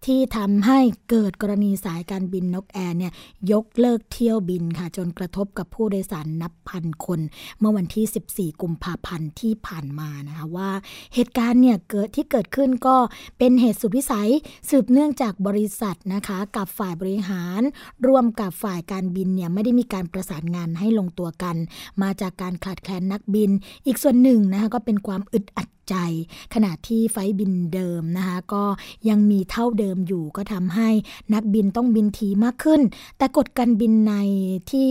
ที่ทำให้เกิดกรณีสายการบินนกแอร์เนี่ยยกเลิกเที่ยวบินค่ะจนกระทบกับผู้โดยสารนับพันคนเมื่อวันที่สิบสี่กุมภาพันธ์ที่ผ่านมานะคะว่าเหตุการณ์เนี่ยเกิดที่เกิดขึ้นก็เป็นเหตุสุดวิสัยสืบเนื่องจากบริษัทนะคะกับฝ่ายบริหารร่วมกับฝ่ายการบินเนี่ยไม่ได้มีการประสานงานให้ลงตัวกันมาจากการขาดแคลนนักบินอีกส่วนหนึ่งนะคะก็เป็นความอึดอัดใจขณะที่ไฟล์บินเดิมนะคะก็ยังมีเท่าเดิมอยู่ก็ทำให้นักบินต้องบินทีมากขึ้นแต่กฎการบินในที่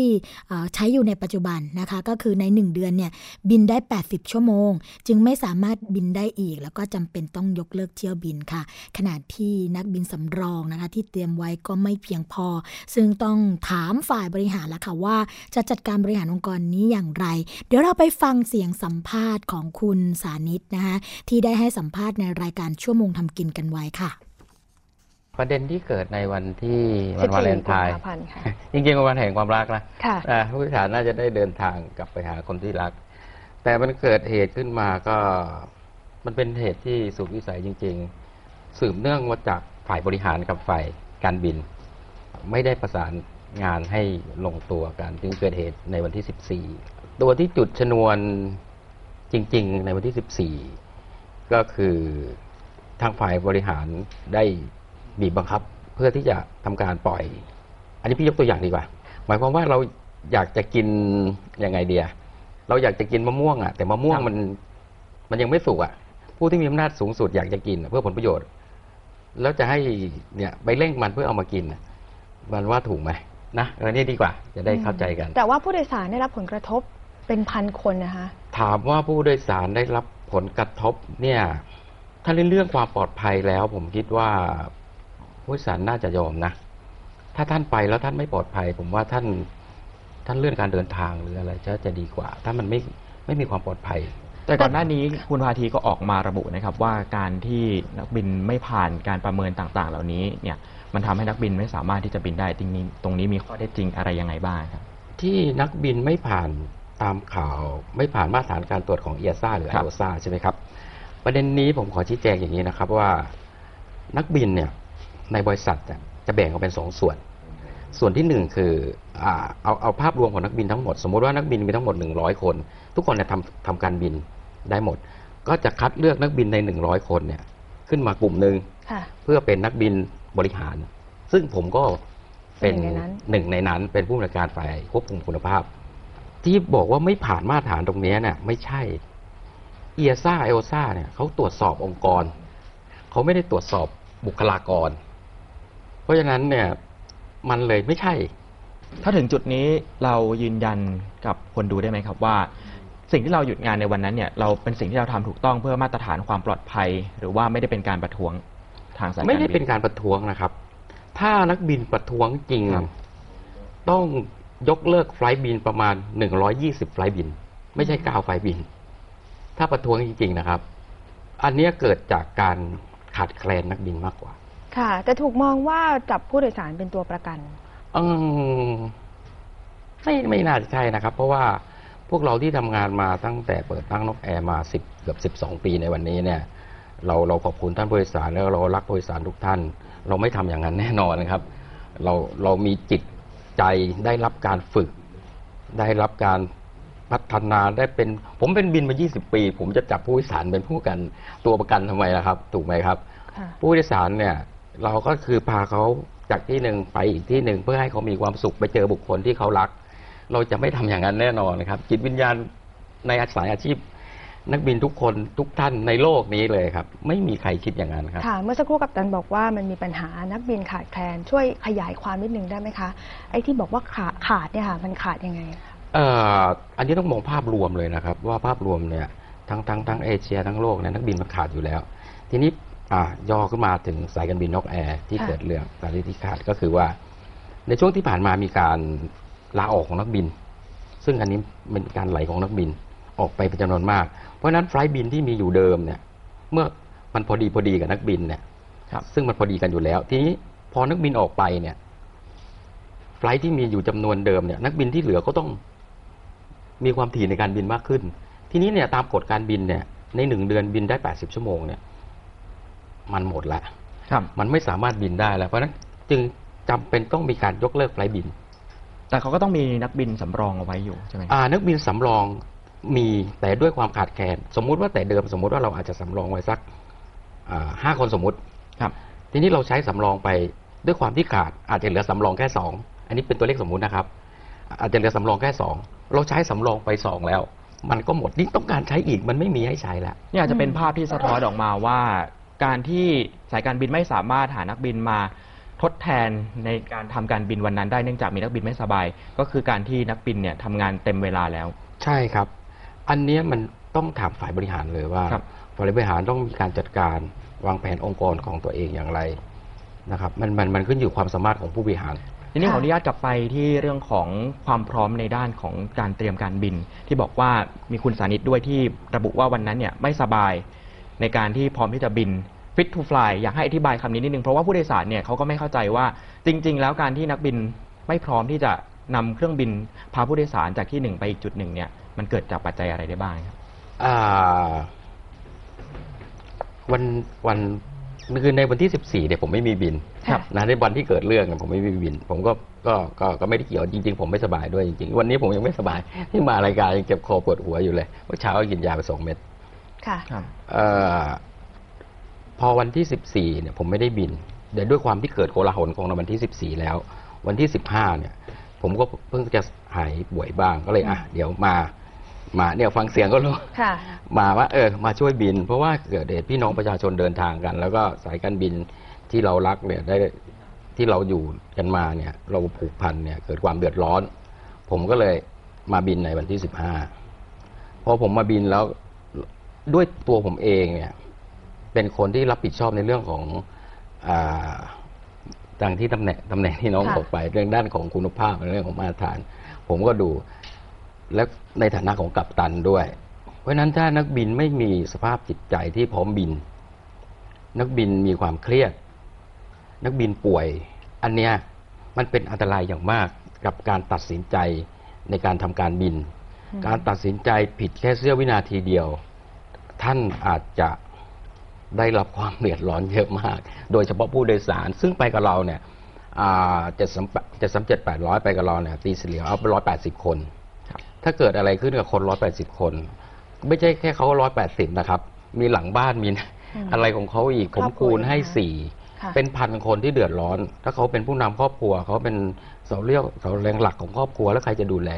ใช้อยู่ในปัจจุบันนะคะก็คือในหนึ่งเดือนเนี่ยบินได้แปดสิบชั่วโมงจึงไม่สามารถบินได้อีกแล้วก็จำเป็นต้องยกเลิกเที่ยวบินค่ะขณะที่นักบินสำรองนะคะที่เตรียมไว้ก็ไม่เพียงพอซึ่งต้องถามฝ่ายบริหารแล้วค่ะว่าจะจัดการบริหารองค์กรนี้อย่างไรเดี๋ยวเราไปฟังเสียงสัมภาษณ์ของคุณสานิชนะที่ได้ให้สัมภาษณ์ในรายการชั่วโมงทำกินกันไว้ค่ะประเด็นที่เกิดในวันที่วันวาเลนไทน์จริงๆเป็นวันแห่งความรักนะผู้พิพากษาน่าจะได้เดินทางกลับไปหาคนที่รักแต่มันเกิดเหตุขึ้นมาก็มันเป็นเหตุที่สุดวิสัยจริงๆสืบเนื่องมาจากฝ่ายบริหารกับฝ่ายการบินไม่ได้ประสานงานให้ลงตัวกันจึงเกิดเหตุในวันที่สิบสี่ตัวที่จุดชนวนจริงๆในวันที่สิบสี่ก็คือทางฝ่ายบริหารได้บีบบังคับเพื่อที่จะทำการปล่อยอันนี้พี่ยกตัวอย่างดีกว่าหมายความว่าเราอยากจะกินยังไงเดียเราอยากจะกินมะม่วงอ่ะแต่มะม่วงมันมันยังไม่สุกอ่ะผู้ที่มีอำนาจสูงสุดอยากจะกินเพื่อผลประโยชน์แล้วจะให้เนี่ยไปเร่งมันเพื่อเอามากินมันว่าถูกไหมนะอันนี้ดีกว่าจะได้เข้าใจกันแต่ว่าผู้โดยสารได้รับผลกระทบเป็นพันคนนะคะถามว่าผู้โดยสารได้รับผลกระทบเนี่ยถ้าในเรื่องความปลอดภัยแล้วผมคิดว่าผู้โดยสารน่าจะยอมนะถ้าท่านไปแล้วท่านไม่ปลอดภัยผมว่าท่านท่านเลื่อนการเดินทางหรืออะไรจะจะดีกว่าถ้ามันไม่ไม่มีความปลอดภัยแต่ก่อนหน้านี้คุณพาธีก็ออกมาระบุนะครับว่าการที่นักบินไม่ผ่านการประเมินต่างๆเหล่านี้เนี่ยมันทำให้นักบินไม่สามารถที่จะบินได้จริงๆตรงนี้มีข้อเท็จจริงอะไรยังไงบ้างครับที่นักบินไม่ผ่านตามข่าวไม่ผ่านมาตรฐานการตรวจของเอียซ่าหรือไอโอซ่าใช่ไหมครับประเด็นนี้ผมขอชี้แจงอย่างนี้นะครับว่านักบินเนี่ยในบริษัทจะแบ่งออกเป็นสองส่วนส่วนที่หนึ่งคือเอาเอาภาพรวมของนักบินทั้งหมดสมมติว่านักบินมีทั้งหมดหนึ่งร้อยคนทุกคนเนี่ยทำทำการบินได้หมดก็จะคัดเลือกนักบินในหนึ่งร้อยคนเนี่ยขึ้นมากลุ่มนึงเพื่อเป็นนักบินบริหารซึ่งผมก็เป็นหนึ่งในนั้นเป็นผู้บริการฝ่ายควบคุมคุณภาพที่บอกว่าไม่ผ่านมาตรฐานตรงนี้เนี่ยไม่ใช่เอียซ่าไอโอซ่าเนี่ยเขาตรวจสอบองค์กรเขาไม่ได้ตรวจสอบบุคลากรเพราะฉะนั้นเนี่ยมันเลยไม่ใช่ถ้าถึงจุดนี้เรายืนยันกับคนดูได้ไหมครับว่าสิ่งที่เราหยุดงานในวันนั้นเนี่ยเราเป็นสิ่งที่เราทำถูกต้องเพื่อมาตรฐานความปลอดภัยหรือว่าไม่ได้เป็นการประท้วงทางสายการบินไม่ได้เป็นการประท้วงนะครับถ้านักบินประท้วงจริงต้องยกเลิกไฟล์บินประมาณหนึ่งร้อยยี่สิบไฟล์บินไม่ใช่เก้าไฟล์บินถ้าประท้วงจริงๆนะครับอันนี้เกิดจากการขาดแคลนนักบินมากกว่าค่ะจะถูกมองว่าจับผู้โดยสารเป็นตัวประกันอืมไม่ไม่น่าจะใช่นะครับเพราะว่าพวกเราที่ทำงานมาตั้งแต่เปิดตั้งนกแอร์มาสิบเกือบสิบสองปีในวันนี้เนี่ยเราเราขอบคุณท่านผู้โดยสารแล้วเรารักผู้โดยสารทุกท่านเราไม่ทำอย่างนั้นแน่นอนนะครับเราเรามีจิตใจได้รับการฝึกได้รับการพัฒนาได้เป็นผมเป็นบินมายี่สิบปีผมจะจับผู้โดยสารเป็นผู้กันตัวประกันทำไมล่ะครับถูกไหมครับผู้โดยสารเนี่ยเราก็คือพาเขาจากที่หนึ่งไปอีกที่หนึ่งเพื่อให้เขามีความสุขไปเจอบุคคลที่เขารักเราจะไม่ทำอย่างนั้นแน่นอนนะครับจิตวิญญาณในสายอาชีพนักบินทุกคนทุกท่านในโลกนี้เลยครับไม่มีใครคิดอย่างนั้นครับค่ะเมื่อสักครู่กัปตันบอกว่ามันมีปัญหานักบินขาดแคลนช่วยขยายความนิดนึงได้ไหมคะไอ้ที่บอกว่าขาดขาดเนี่ยค่ะมันขาดยังไงเอ่ออันนี้ต้องมองภาพรวมเลยนะครับว่าภาพรวมเนี่ยทั้งทั้งทั้งเอเชียทั้งโลกเนี่ยนักบินมันขาดอยู่แล้ว ทีนี้ย่อขึ้นมาถึงสายการบินนกแอร์ที่เกิดเรื่องสาเหตุที่ขาดก็คือว่าในช่วงที่ผ่านมามีการลาออกของนักบินซึ่งอันนี้เป็นการไหลของนักบินออกไปเป็นจำนวนมากเพราะฉะนั้นไฟล์บินที่มีอยู่เดิมเนี่ยเมื่อมันพอดีพอดีกับนักบินเนี่ยซึ่งมันพอดีกันอยู่แล้วทีนี้พอนักบินออกไปเนี่ยไฟล์ที่มีอยู่จำนวนเดิมเนี่ยนักบินที่เหลือก็ต้องมีความถี่ในการบินมากขึ้นทีนี้เนี่ยตามกฎการบินเนี่ยในหนึ่งเดือนบินได้แปดสิบชั่วโมงเนี่ยมันหมดละมันไม่สามารถบินได้แล้วเพราะฉะนั้นจึงจำเป็นต้องมีการยกเลิกไฟล์บินแต่เขาก็ต้องมีนักบินสำรองเอาไว้อยู่ใช่ไหมอ่านักบินสำรองมีแต่ด้วยความขาดแคลนสมมุติว่าแต่เดิมสมมุติว่าเราอาจจะสำรองไว้สักห้าคนสมมุติครับทีนี้เราใช้สำรองไปด้วยความที่ขาดอาจจะเหลือสำรองแค่สองอันนี้เป็นตัวเลขสมมุตินะครับอาจจะเหลือสำรองแค่สองเราใช้สำรองไปสองแล้วมันก็หมดนี่ต้องการใช้อีกมันไม่มีให้ใช้แล้วนี่อาจจะเป็นภาพที่สะท้อนออกมาว่าการที่สายการบินไม่สามารถหานักบินมาทดแทนในการทำการบินวันนั้นได้เนื่องจากมีนักบินไม่สบายก็คือการที่นักบินเนี่ยทำงานเต็มเวลาแล้วใช่ครับอันนี้มันต้องถามฝ่ายบริหารเลยว่าฝ่ายบริหารต้องมีการจัดการวางแผนองค์กรของตัวเองอย่างไรนะครับมันมันมันขึ้นอยู่ความสามารถของผู้บริหารทีนี้ขออนุญาตกลับไปที่เรื่องของความพร้อมในด้านของการเตรียมการบินที่บอกว่ามีคุณสานิตด้วยที่ระบุว่าวันนั้นเนี่ยไม่สบายในการที่พร้อมที่จะบินFit to fly อยากให้อธิบายคำนี้นิดนึงเพราะว่าผู้โดยสารเนี่ยเขาก็ไม่เข้าใจว่าจริงๆแล้วการที่นักบินไม่พร้อมที่จะนำเครื่องบินพาผู้โดยสารจากที่หนึ่งไปอีกจุดหนึ่งเนี่ยมันเกิดจากปัจจัยอะไรได้บ้างครับวันวันคือในวันที่สิบสี่เนี่ยผมไม่มีบินนะในวันที่เกิดเรื่องผมไม่มีบินผมก็ก็ก็ก็ไม่ได้เกี่ยวจริงๆผมไม่สบายด้วยจริงๆวันนี้ผมยังไม่สบายที่มารายการยังเจ็บคอปวดหัวอยู่เลยเมื่อเช้ากินยาไปสองเม็ดค่ะพอวันที่สิบสี่เนี่ยผมไม่ได้บินเดี๋ยวด้วยความที่เกิดโกลาหลของวันที่สิบสี่แล้ววันที่สิบห้าเนี่ยผมก็เพิ่งจะหายป่วยบ้างก็เลยอ่ะเดี๋ยวมามาเนี่ยฟังเสียงก็รู้มาว่าเออมาช่วยบินเพราะว่าเกิดเหตุพี่น้องประชาชนเดินทางกันแล้วก็สายการบินที่เรารักเนี่ยได้ที่เราอยู่กันมาเนี่ยเราผูกพันเนี่ยเกิดความเดือดร้อนผมก็เลยมาบินในวันที่สิบห้าพอผมมาบินแล้วด้วยตัวผมเองเนี่ยเป็นคนที่รับผิดชอบในเรื่องของต่างที่ตำแหน่งตำแหน่งที่น้องออกไปเรื่องด้านของคุณภาพเรื่องของมาตรฐานผมก็ดูและในฐานะของกัปตันด้วยเพราะฉะนั้นถ้านักบินไม่มีสภาพจิตใจที่พร้อมบินนักบินมีความเครียดนักบินป่วยอันเนี้ยมันเป็นอันตรายอย่างมากกับการตัดสินใจในการทำการบินการตัดสินใจผิดแค่เสี้ยววินาทีเดียวท่านอาจจะได้รับความเดือดร้อนเยอะมากโดยเฉพาะผู้โดยสารซึ่งไปกับเราเนี่ยเจ็ดสามเจ็ดสามเจ็ดแปดร้อยไปกับเราเนี่ยตีเฉลี่ยเอาไปร้อยแปดสิบคนถ้าเกิดอะไรขึ้นกับคนร้อยแปดสิบคนไม่ใช่แค่เขาร้อยแปดสิบนะครับมีหลังบ้านมีอะไรของเขาอีกผมคูณให้สี่เป็นพันคนที่เดือดร้อนถ้าเขาเป็นผู้นำครอบครัวเขาเป็นเสาเรี่ยวเสาแรงหลักของครอบครัวแล้วใครจะดูแล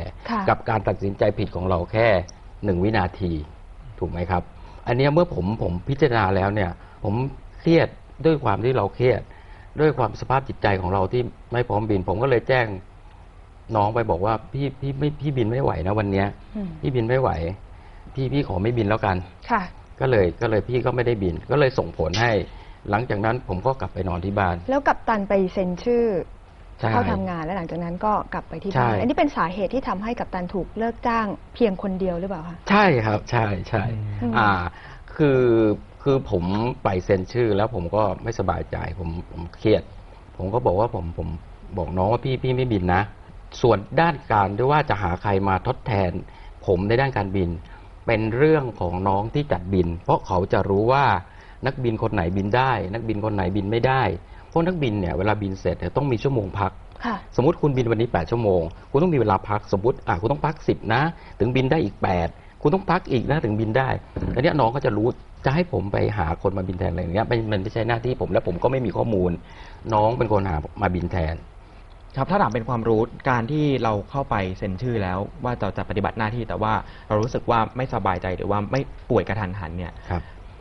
กับการตัดสินใจผิดของเราแค่หนึ่งวินาทีถูกไหมครับอันนี้เมื่อผมผมพิจารณาแล้วเนี่ยผมเครียดด้วยความที่เราเครียดด้วยความสภาพจิตใจของเราที่ไม่พร้อมบินผมก็เลยแจ้งน้องไปบอกว่าพี่พี่ไม่พี่บินไม่ไหวนะวันเนี้ยพี่บินไม่ไหวพี่พี่ขอไม่บินแล้วกันค่ะก็เลยก็เลยพี่ก็ไม่ได้บินก็เลยส่งผลให้หลังจากนั้นผมก็กลับไปนอนที่บ้านแล้วกัปตันไปเซ็นชื่อเข้าทำงานแล้วหลังจากนั้นก็กลับไปที่บ้านอันนี้เป็นสาเหตุที่ทำให้กัปตันถูกเลิกจ้างเพียงคนเดียวหรือเปล่าคะใช่ครับใช่ใช่อ่าคือคือผมไปเซ็นชื่อแล้วผมก็ไม่สบายใจผมผมเครียดผมก็บอกว่าผมผมบอกน้องว่าพี่พี่ไม่บินนะส่วนด้านการด้วยว่าจะหาใครมาทดแทนผมในด้านการบินเป็นเรื่องของน้องที่จัดบินเพราะเขาจะรู้ว่านักบินคนไหนบินได้นักบินคนไหนบินไม่ได้เพราะนักบินเนี่ยเวลาบินเสร็จเนี่ยต้องมีชั่วโมงพักสมมติคุณบินวันนี้แปดชั่วโมงคุณต้องมีเวลาพักสมมติอ่ะคุณต้องพักสิบนะถึงบินได้อีกแปดคุณต้องพักอีกนะถึงบินได้อันนี้น้องก็จะรู้จะให้ผมไปหาคนมาบินแทนอะไรอย่างเงี้ยมันไม่ใช่หน้าที่ผมและผมก็ไม่มีข้อมูลน้องเป็นคนหามาบินแทนครับถ้าถามเป็นความรู้การที่เราเข้าไปเซ็นชื่อแล้วว่าเราจะปฏิบัติหน้าที่แต่ว่าเรารู้สึกว่าไม่สบายใจหรือว่าไม่ป่วยกระทันหันเนี่ย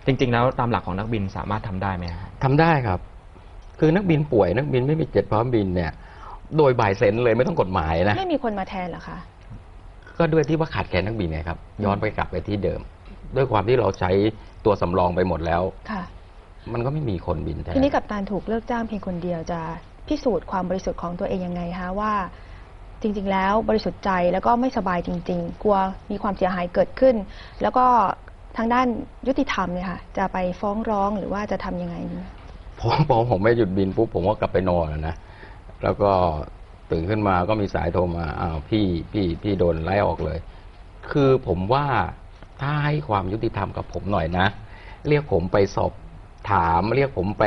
จริงๆแล้วตามหลักของนักบินสามารถทำได้ไหมครับทำได้ครับคือนักบินป่วยนักบินไม่มีเจ็ดพร้อมบินเนี่ยโดยบ่ายเซ็นเลยไม่ต้องกฎหมายนะไม่มีคนมาแทนหรอคะก็ด้วยที่ว่าขาดแคลนนักบินไงครับย้อนไปกลับไปที่เดิมด้วยความที่เราใช้ตัวสำรองไปหมดแล้ว มันก็ไม่มีคนบินแทนทีนี้กัปตันถูกเลิกจ้างเพียงคนเดียวจะพิสูจน์ความบริสุทธิ์ของตัวเองยังไงคะว่าจริงๆแล้วบริสุทธิ์ใจแล้วก็ไม่สบายจริงๆกลัวมีความเสียหายเกิดขึ้นแล้วก็ทางด้านยุติธรรมเนี่ยค่ะจะไปฟ้องร้องหรือว่าจะทำยังไงผมผมผมไม่หยุดบินปุ๊บผมก็กลับไปนอนนะแล้วก็ตื่นขึ้นมาก็มีสายโทรมาอ้าวพี่พี่พี่โดนไล่ออกเลยคือผมว่าถ้าให้ความยุติธรรมกับผมหน่อยนะเรียกผมไปสอบถามเรียกผมไป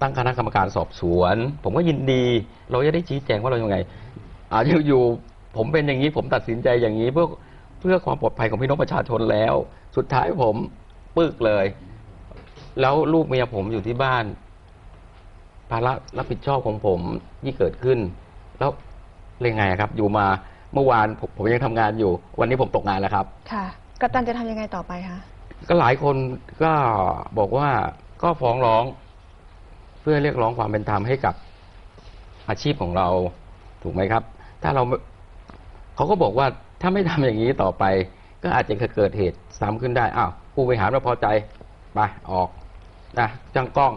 ตั้งคณะกรรมการสอบสวนผมก็ยินดีเราจะได้ชี้แจงว่าเรายังไงอ่าอยู่ๆผมเป็นอย่างนี้ผมตัดสินใจอย่างนี้เพื่อเพื่อความปลอดภัยของพี่น้องประชาชนแล้วสุดท้ายผมปึกเลยแล้วลูกเมียผมอยู่ที่บ้านภาระรับผิดชอบของผมที่เกิดขึ้นแล้วเรื่องไงครับอยู่มาเมื่อวานผมผมยังทำงานอยู่วันนี้ผมตกงานแล้วครับค่ะกัปตันจะทำยังไงต่อไปคะก็หลายคนก็บอกว่าก็ฟ้องร้องเพื่อเรียกร้องความเป็นธรรมให้กับอาชีพของเราถูกไหมครับถ้าเราเขาก็บอกว่าถ้าไม่ทำอย่างนี้ต่อไปก็อาจจะเกิดเหตุซ้ำขึ้นได้อ้าวผู้บริหารไม่พอใจไปออกนะจ้างกล้อง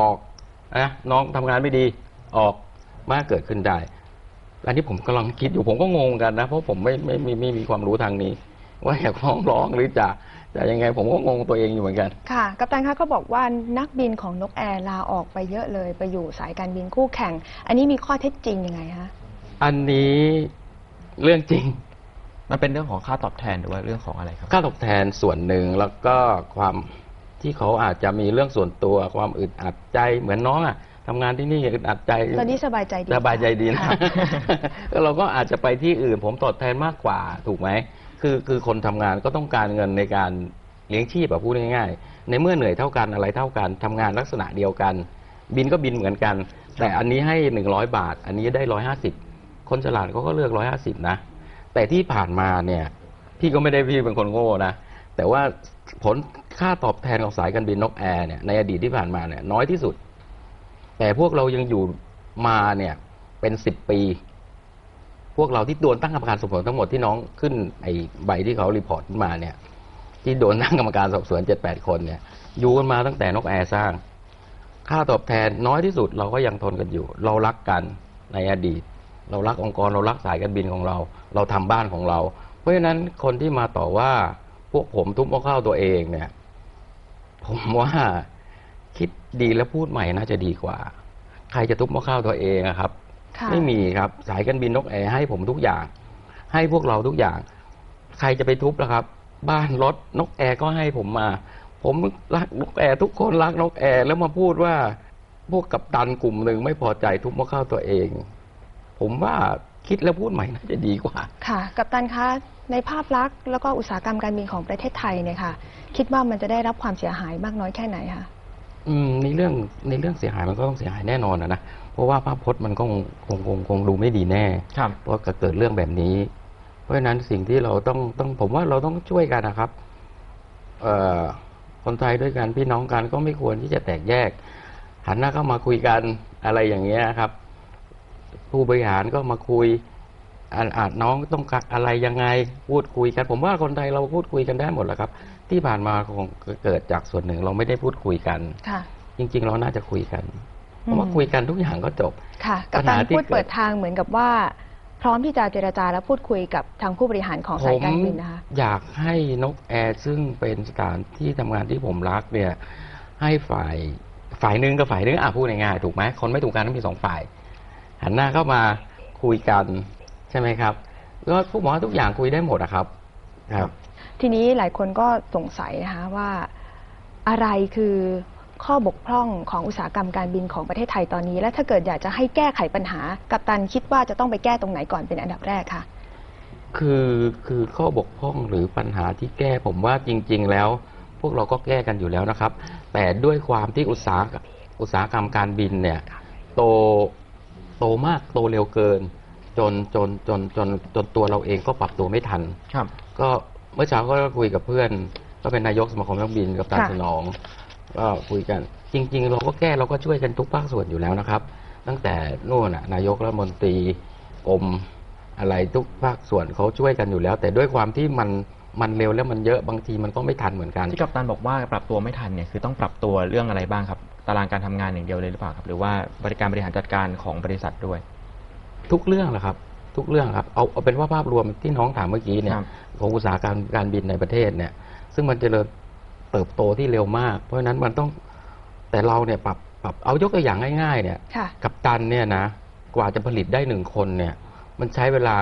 ออกนะน้องทำงานไม่ดีออกมาเกิดขึ้นได้อันนี้ผมกำลังคิดอยู่ผมก็งงกันนะเพราะผมไม่ไม่ไม่ไม่มีความรู้ทางนี้ว่าอยากฟ้องร้องหรือจะจะยังไงผมก็งงตัวเองอยู่เหมือนกันค่ะกัปตันคะก็บอกว่านักบินของนกแอร์ลาออกไปเยอะเลยไปอยู่สายการบินคู่แข่งอันนี้มีข้อเท็จจริงยังไงคะอันนี้เรื่องจริงมันเป็นเรื่องของค่าตอบแทนหรือว่าเรื่องของอะไรครับค่าตอบแทนส่วนหนึ่งแล้วก็ความที่เขาอาจจะมีเรื่องส่วนตัวความอึดอัดใจเหมือนน้องอะทำงานที่นี่อึดอัดใจตอนนี้สบายใจดีสบายใจดีนะเราก็อาจจะไปที่อื่นผมตอบแทนมากกว่าถูกไหมคือคือคนทำงานก็ต้องการเงินในการเลี้ยงชีพแบบพูดง่ายๆในเมื่อเหนื่อยเท่ากันอะไรเท่ากันทำงานลักษณะเดียวกันบินก็บินเหมือนกันแต่อันนี้ให้หนึ่งร้อยบาทอันนี้ได้หนึ่งร้อยห้าสิบคนฉลาดเขาก็เลือกหนึ่งร้อยห้าสิบนะแต่ที่ผ่านมาเนี่ยพี่ก็ไม่ได้พี่เป็นคนโง่นะแต่ว่าผลค่าตอบแทนของสายการบินนกแอร์เนี่ยในอดีตที่ผ่านมาเนี่ยน้อยที่สุดแต่พวกเรายังอยู่มาเนี่ยเป็นสิบปีพวกเราที่โดนตั้งกรรมการสอบสวนทั้งหมดที่น้องขึ้นไอ้ใบที่เขารีพอร์ตขึ้นมาเนี่ยที่โดนตั้งกรรมการสอบสวนเจ็ดแปดคนเนี่ยอยู่กันมาตั้งแต่นกแอร์สร้างค่าตอบแทนน้อยที่สุดเราก็ยังทนกันอยู่เรารักกันในอดีตเรารักองค์กรเรารักสายการบินของเราเราทำบ้านของเราเพราะฉะนั้นคนที่มาต่อว่าพวกผมทุบเอาข้าวตัวเองเนี่ยผมว่าคิดดีแล้วพูดใหม่น่าจะดีกว่าใครจะทุบหม้อข้าวตัวเองครับไม่มีครับสายการบินนกแอร์ให้ผมทุกอย่างให้พวกเราทุกอย่างใครจะไปทุบล่ะครับบ้านรถนกแอร์ก็ให้ผมมาผมรักนกแอร์ทุกคนรักนกแอร์แล้วมาพูดว่าพวกกัปตันกลุ่มหนึ่งไม่พอใจทุบหม้อข้าวตัวเองผมว่าคิดแล้วพูดใหม่น่าจะดีกว่าค่ะกัปตันคะในภาพลักษณ์แล้วก็อุตสาหกรรมการบินของประเทศไทยเนี่ยค่ะคิดว่ามันจะได้รับความเสียหายมากน้อยแค่ไหนคะอืมในเรื่องในเรื่องเสียหายมันก็ต้องเสียหายแน่นอนนะนะเพราะว่าภาพพจน์มันก็คงคงคงดูไม่ดีแน่เพราะเกิดเรื่องแบบนี้เพราะฉะนั้นสิ่งที่เราต้องต้องผมว่าเราต้องช่วยกันนะครับเอ่อคนไทยด้วยกันพี่น้องกันก็ไม่ควรที่จะแตกแยกหันหน้าเข้ามาคุยกันอะไรอย่างเงี้ยครับผู้บริหารก็มาคุยอาจน้องต้องกักอะไรยังไงพูดคุยกันผมว่าคนไทยเราพูดคุยกันได้หมดแหละครับที่ผ่านมาคงเกิดจากส่วนหนึ่งเราไม่ได้พูดคุยกันค่ะจริงๆเราน่าจะคุยกันเพราะว่าคุยกันทุกอย่างก็จบค่ะกัปตันพูดเปิดทางเหมือนกับว่าพร้อมที่จะเจรจาและพูดคุยกับทางผู้บริหารของสายการบินนะคะอยากให้นกแอร์ซึ่งเป็นสถานที่ทำงานที่ผมรักเนี่ยให้ฝ่ายฝ่ายหนึ่งกับฝ่ายหนึ่งอ่ะพูดง่ายๆถูกไหมคนไม่ถูกกันต้องมีสองฝ่ายหันหน้าเข้ามาคุยกันใช่ไหมครับก็ผู้หมอทุกอย่างคุยได้หมดนะครับครับทีนี้หลายคนก็สงสัยนะคะว่าอะไรคือข้อบกพร่องของอุตสาหกรรมการบินของประเทศไทยตอนนี้และถ้าเกิดอยากจะให้แก้ไขปัญหากัปตันคิดว่าจะต้องไปแก้ตรงไหนก่อนเป็นอันดับแรกคะคือคือข้อบกพร่องหรือปัญหาที่แก้ผมว่าจริงๆแล้วพวกเราก็แก้กันอยู่แล้วนะครับแต่ด้วยความที่อุตสาหอุตสาหกรรมการบินเนี่ยโตโตมากโตเร็วเกินจนจนจนจนจนตัวเราเองก็ปรับตัวไม่ทันครับก็เมื่อเช้าก็คุยกับเพื่อนก็เป็นนายกสมาคมนักบินกับตาสนองก็คุยกันจริงๆเราก็แก้เราก็ช่วยกันทุกภาคส่วนอยู่แล้วนะครับตั้งแต่นู่นน่ะนายกรัฐมนตรีกรมอะไรทุกภาคส่วนเขาช่วยกันอยู่แล้วแต่ด้วยความที่มัน มันเร็วแล้วมันเยอะบางทีมันก็ไม่ทันเหมือนกันที่กัปตันบอกว่าปรับตัวไม่ทันเนี่ยคือต้องปรับตัวเรื่องอะไรบ้างครับตารางการทำงานอย่างเดียวเลยหรือเปล่าครับหรือว่าบริการบริหารจัดการของบริษัทด้วยทุกเรื่องแหละครับทุกเรื่องครับเอาเอาเป็นว่าภาพรวมที่น้องถามเมื่อกี้เนี่ยของอุตสาหกรรมการบินในประเทศเนี่ยซึ่งมันจะเติบโตที่เร็วมากเพราะฉะนั้นมันต้องแต่เราเนี่ยปรับปรับเอายกตัวอย่างง่ายๆเนี่ยกัปตันเนี่ยนะกว่าจะผลิตได้หนึ่งคนเนี่ยมันใช้เวลา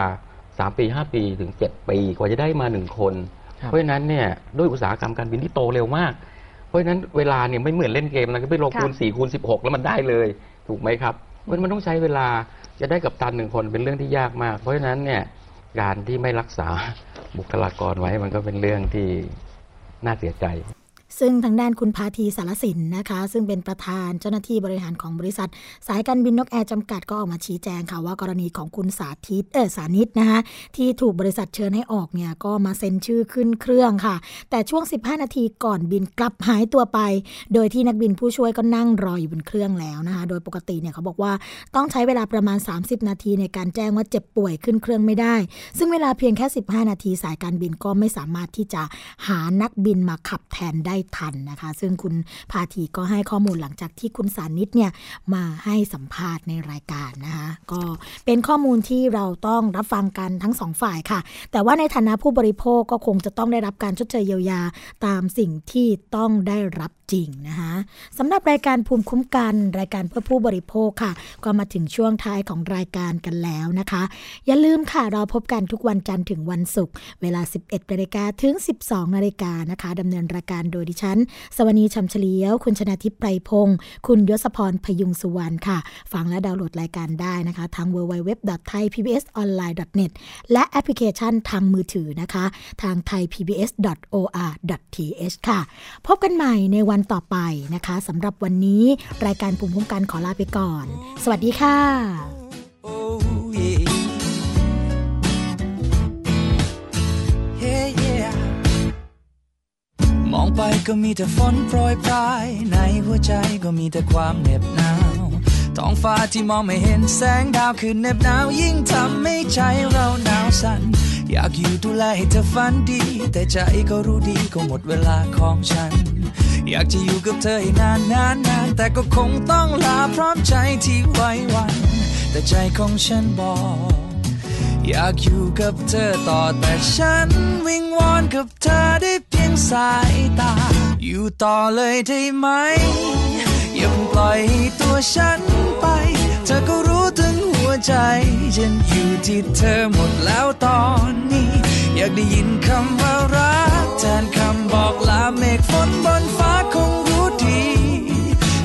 สามปีห้าปีถึงเจ็ดปีกว่าจะได้มาหนึ่งคนเพราะฉะนั้นเนี่ยด้วยอุตสาหกรรมการบินที่โตเร็วมากเพราะฉะนั้นเวลาเนี่ยไม่เหมือนเล่นเกมนะก็ไปลงคูณสี่คูณสิบหกแล้วมันได้เลยถูกไหมครับมันมันต้องใช้เวลาจะได้กัปตันหนึ่งคนเป็นเรื่องที่ยากมากเพราะฉะนั้นเนี่ยการที่ไม่รักษาบุคลากรไว้มันก็เป็นเรื่องที่น่าเสียใจซึ่งทางด้านคุณพาธีสารสินนะคะซึ่งเป็นประธานเจ้าหน้าที่บริหารของบริษัทสายการบินนกแอร์จำกัดก็ออกมาชี้แจงค่ะว่ากรณีของคุณสาธิตเออสานิตนะคะที่ถูกบริษัทเชิญให้ออกเนี่ยก็มาเซ็นชื่อขึ้นเครื่องค่ะแต่ช่วงสิบห้านาทีก่อนบินกลับหายตัวไปโดยที่นักบินผู้ช่วยก็นั่งรออยู่บนเครื่องแล้วนะคะโดยปกติเนี่ยเขาบอกว่าต้องใช้เวลาประมาณสามสิบนาทีในการแจ้งว่าเจ็บป่วยขึ้นเครื่องไม่ได้ซึ่งเวลาเพียงแค่สิบห้านาทีสายการบินก็ไม่สามารถที่จะหานักบินมาขับแทนได้ทันนะคะซึ่งคุณพาธีก็ให้ข้อมูลหลังจากที่คุณสานิตเนี่ยมาให้สัมภาษณ์ในรายการนะคะก็เป็นข้อมูลที่เราต้องรับฟังกันทั้งสองฝ่ายค่ะแต่ว่าในฐานะผู้บริโภคก็คงจะต้องได้รับการชดเชยเยียวยาตามสิ่งที่ต้องได้รับจริงนะคะสำหรับรายการภูมิคุ้มกันรายการเพื่อผู้บริโภคค่ะก็มาถึงช่วงท้ายของรายการกันแล้วนะคะอย่าลืมค่ะเราพบกันทุกวันจันทร์ถึงวันศุกร์เวลา สิบเอ็ดนาฬิกา นถึง สิบสองนาฬิกา นนะคะดำเนินรายการโดยดิฉันสวนีชำเฉลียวคุณชนาทิพย์ไพรพงศ์คุณยศพรพยุงสุวรรณค่ะฟังและดาวน์โหลดรายการได้นะคะทาง ดับเบิลยู ดับเบิลยู ดับเบิลยู ดอท ไทย พี บี เอส ออนไลน์ ดอท เน็ต และแอปพลิเคชันทางมือถือนะคะทาง ไทย พี บี เอส ดอท โอ อาร์ ดอท ที เอช ค่ะพบกันใหม่ในวันต่อไปนะคะสำหรับวันนี้รายการภูมิคุ้มกันขอลาไปก่อนสวัสดีค่ะ oh, yeah. Yeah, yeah. มองไปก็มีแต่ฝนโปรยปลายในหัวใจก็มีแต่ความเหน็บหนาวท้องฟ้าที่มองไม่เห็นแสงดาวคืนเหน็บหนาวยิ่งทำให้ใจเราหนาวสั่นอยากอยู่ดูแลให้เธอฝันดีแต่ใจก็รู้ดีก็หมดเวลาของฉันอยากจะอยู่กับเธอให้นานนานนานแต่ก็คงต้องลาพร้อมใจที่ไว้วันแต่ใจของฉันบอกอยากอยู่กับเธอต่อแต่ฉันวิงวอนกับเธอได้เพียงสายตาอยู่ต่อเลยได้ไหมอย่าปล่อยให้ตัวฉันไปเธอก็รู้ถึงหัวใจฉันอยู่ที่เธอหมดแล้วตอนนี้อยากได้ยินคำว่ารักแทนคำบอกลาเมฆฝนบนฟ้าคงรู้ดี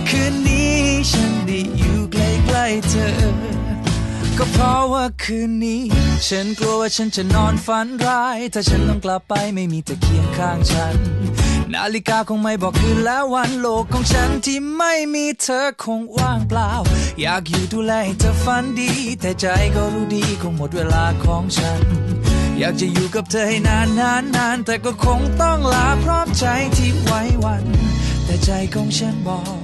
คืนนี้ฉันได้อยู่ใกล้ๆเธอก็เพราะว่าคืนนี้ฉันกลัวว่าฉันจะนอนฝันร้ายถ้าฉันต้องกลับไปไม่มีเธอเคียงข้างฉันนาฬิกาคงไม่บอกคืนแล้ววันโลกของฉันที่ไม่มีเธอคงว่างเปล่าอยากอยู่ดูแลให้เธอฝันดีแต่ใจก็รู้ดีคงหมดเวลาของฉันอยากจะอยู่กับเธอให้นานนานนานแต่ก็คงต้องลาพร้อมใจที่ไว้วันแต่ใจของฉันบอก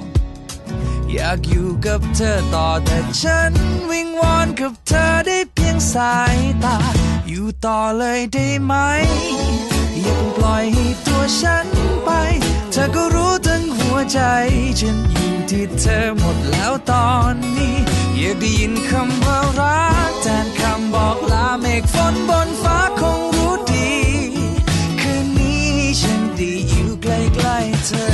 อยากอยู่กับเธอต่อแต่ฉันวิงวอนกับเธอได้เพียงสายตาอยู่ต่อเลยได้ไหมอย่าเพิ่งปล่อยให้ตัวฉันไปเธอก็รู้ทั้งหัวใจฉันอยู่ที่เธอหมดแล้วตอนนี้อยากได้ยินคำว่ารักแทนคำบอกลาเมฆฝนบนฟ้าคงรู้ดีคืนนี้ฉันได้อยู่ใกล้ๆเธอ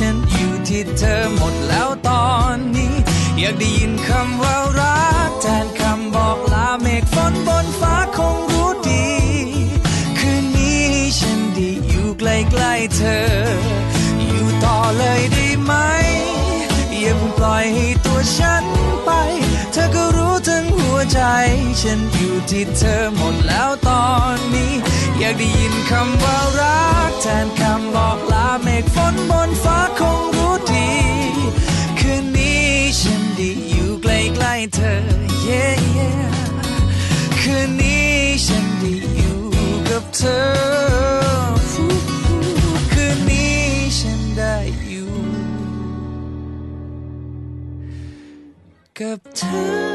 ฉันอยู่ที่เธอหมดแล้วตอนนี้อยากได้ยินคำว่ารักแทนคำบอกลาเมฆ คนบนฟ้าคงรู้ดีคืนนี้ให้ฉันได้อยู่ใกล้ๆเธออยู่ต่อเลยได้ไหมอย่าเพิ่งปล่อยให้ตัวฉันไปเธอก็รู้ทั้งหัวใจฉันอยู่ที่เธอหมดแล้วตอนนี้อยากได้ยินคำว่ารักแทนคำบอกลาเมฆฝนบนฟ้าคงรู้ดีคืนนี้ฉันได้อยู่ใกล้ๆเธอ yeah, yeah. คืนนี้ฉันได้อยู่กับเธอคืนนี้ฉันได้อยู่กับเธอเกราะป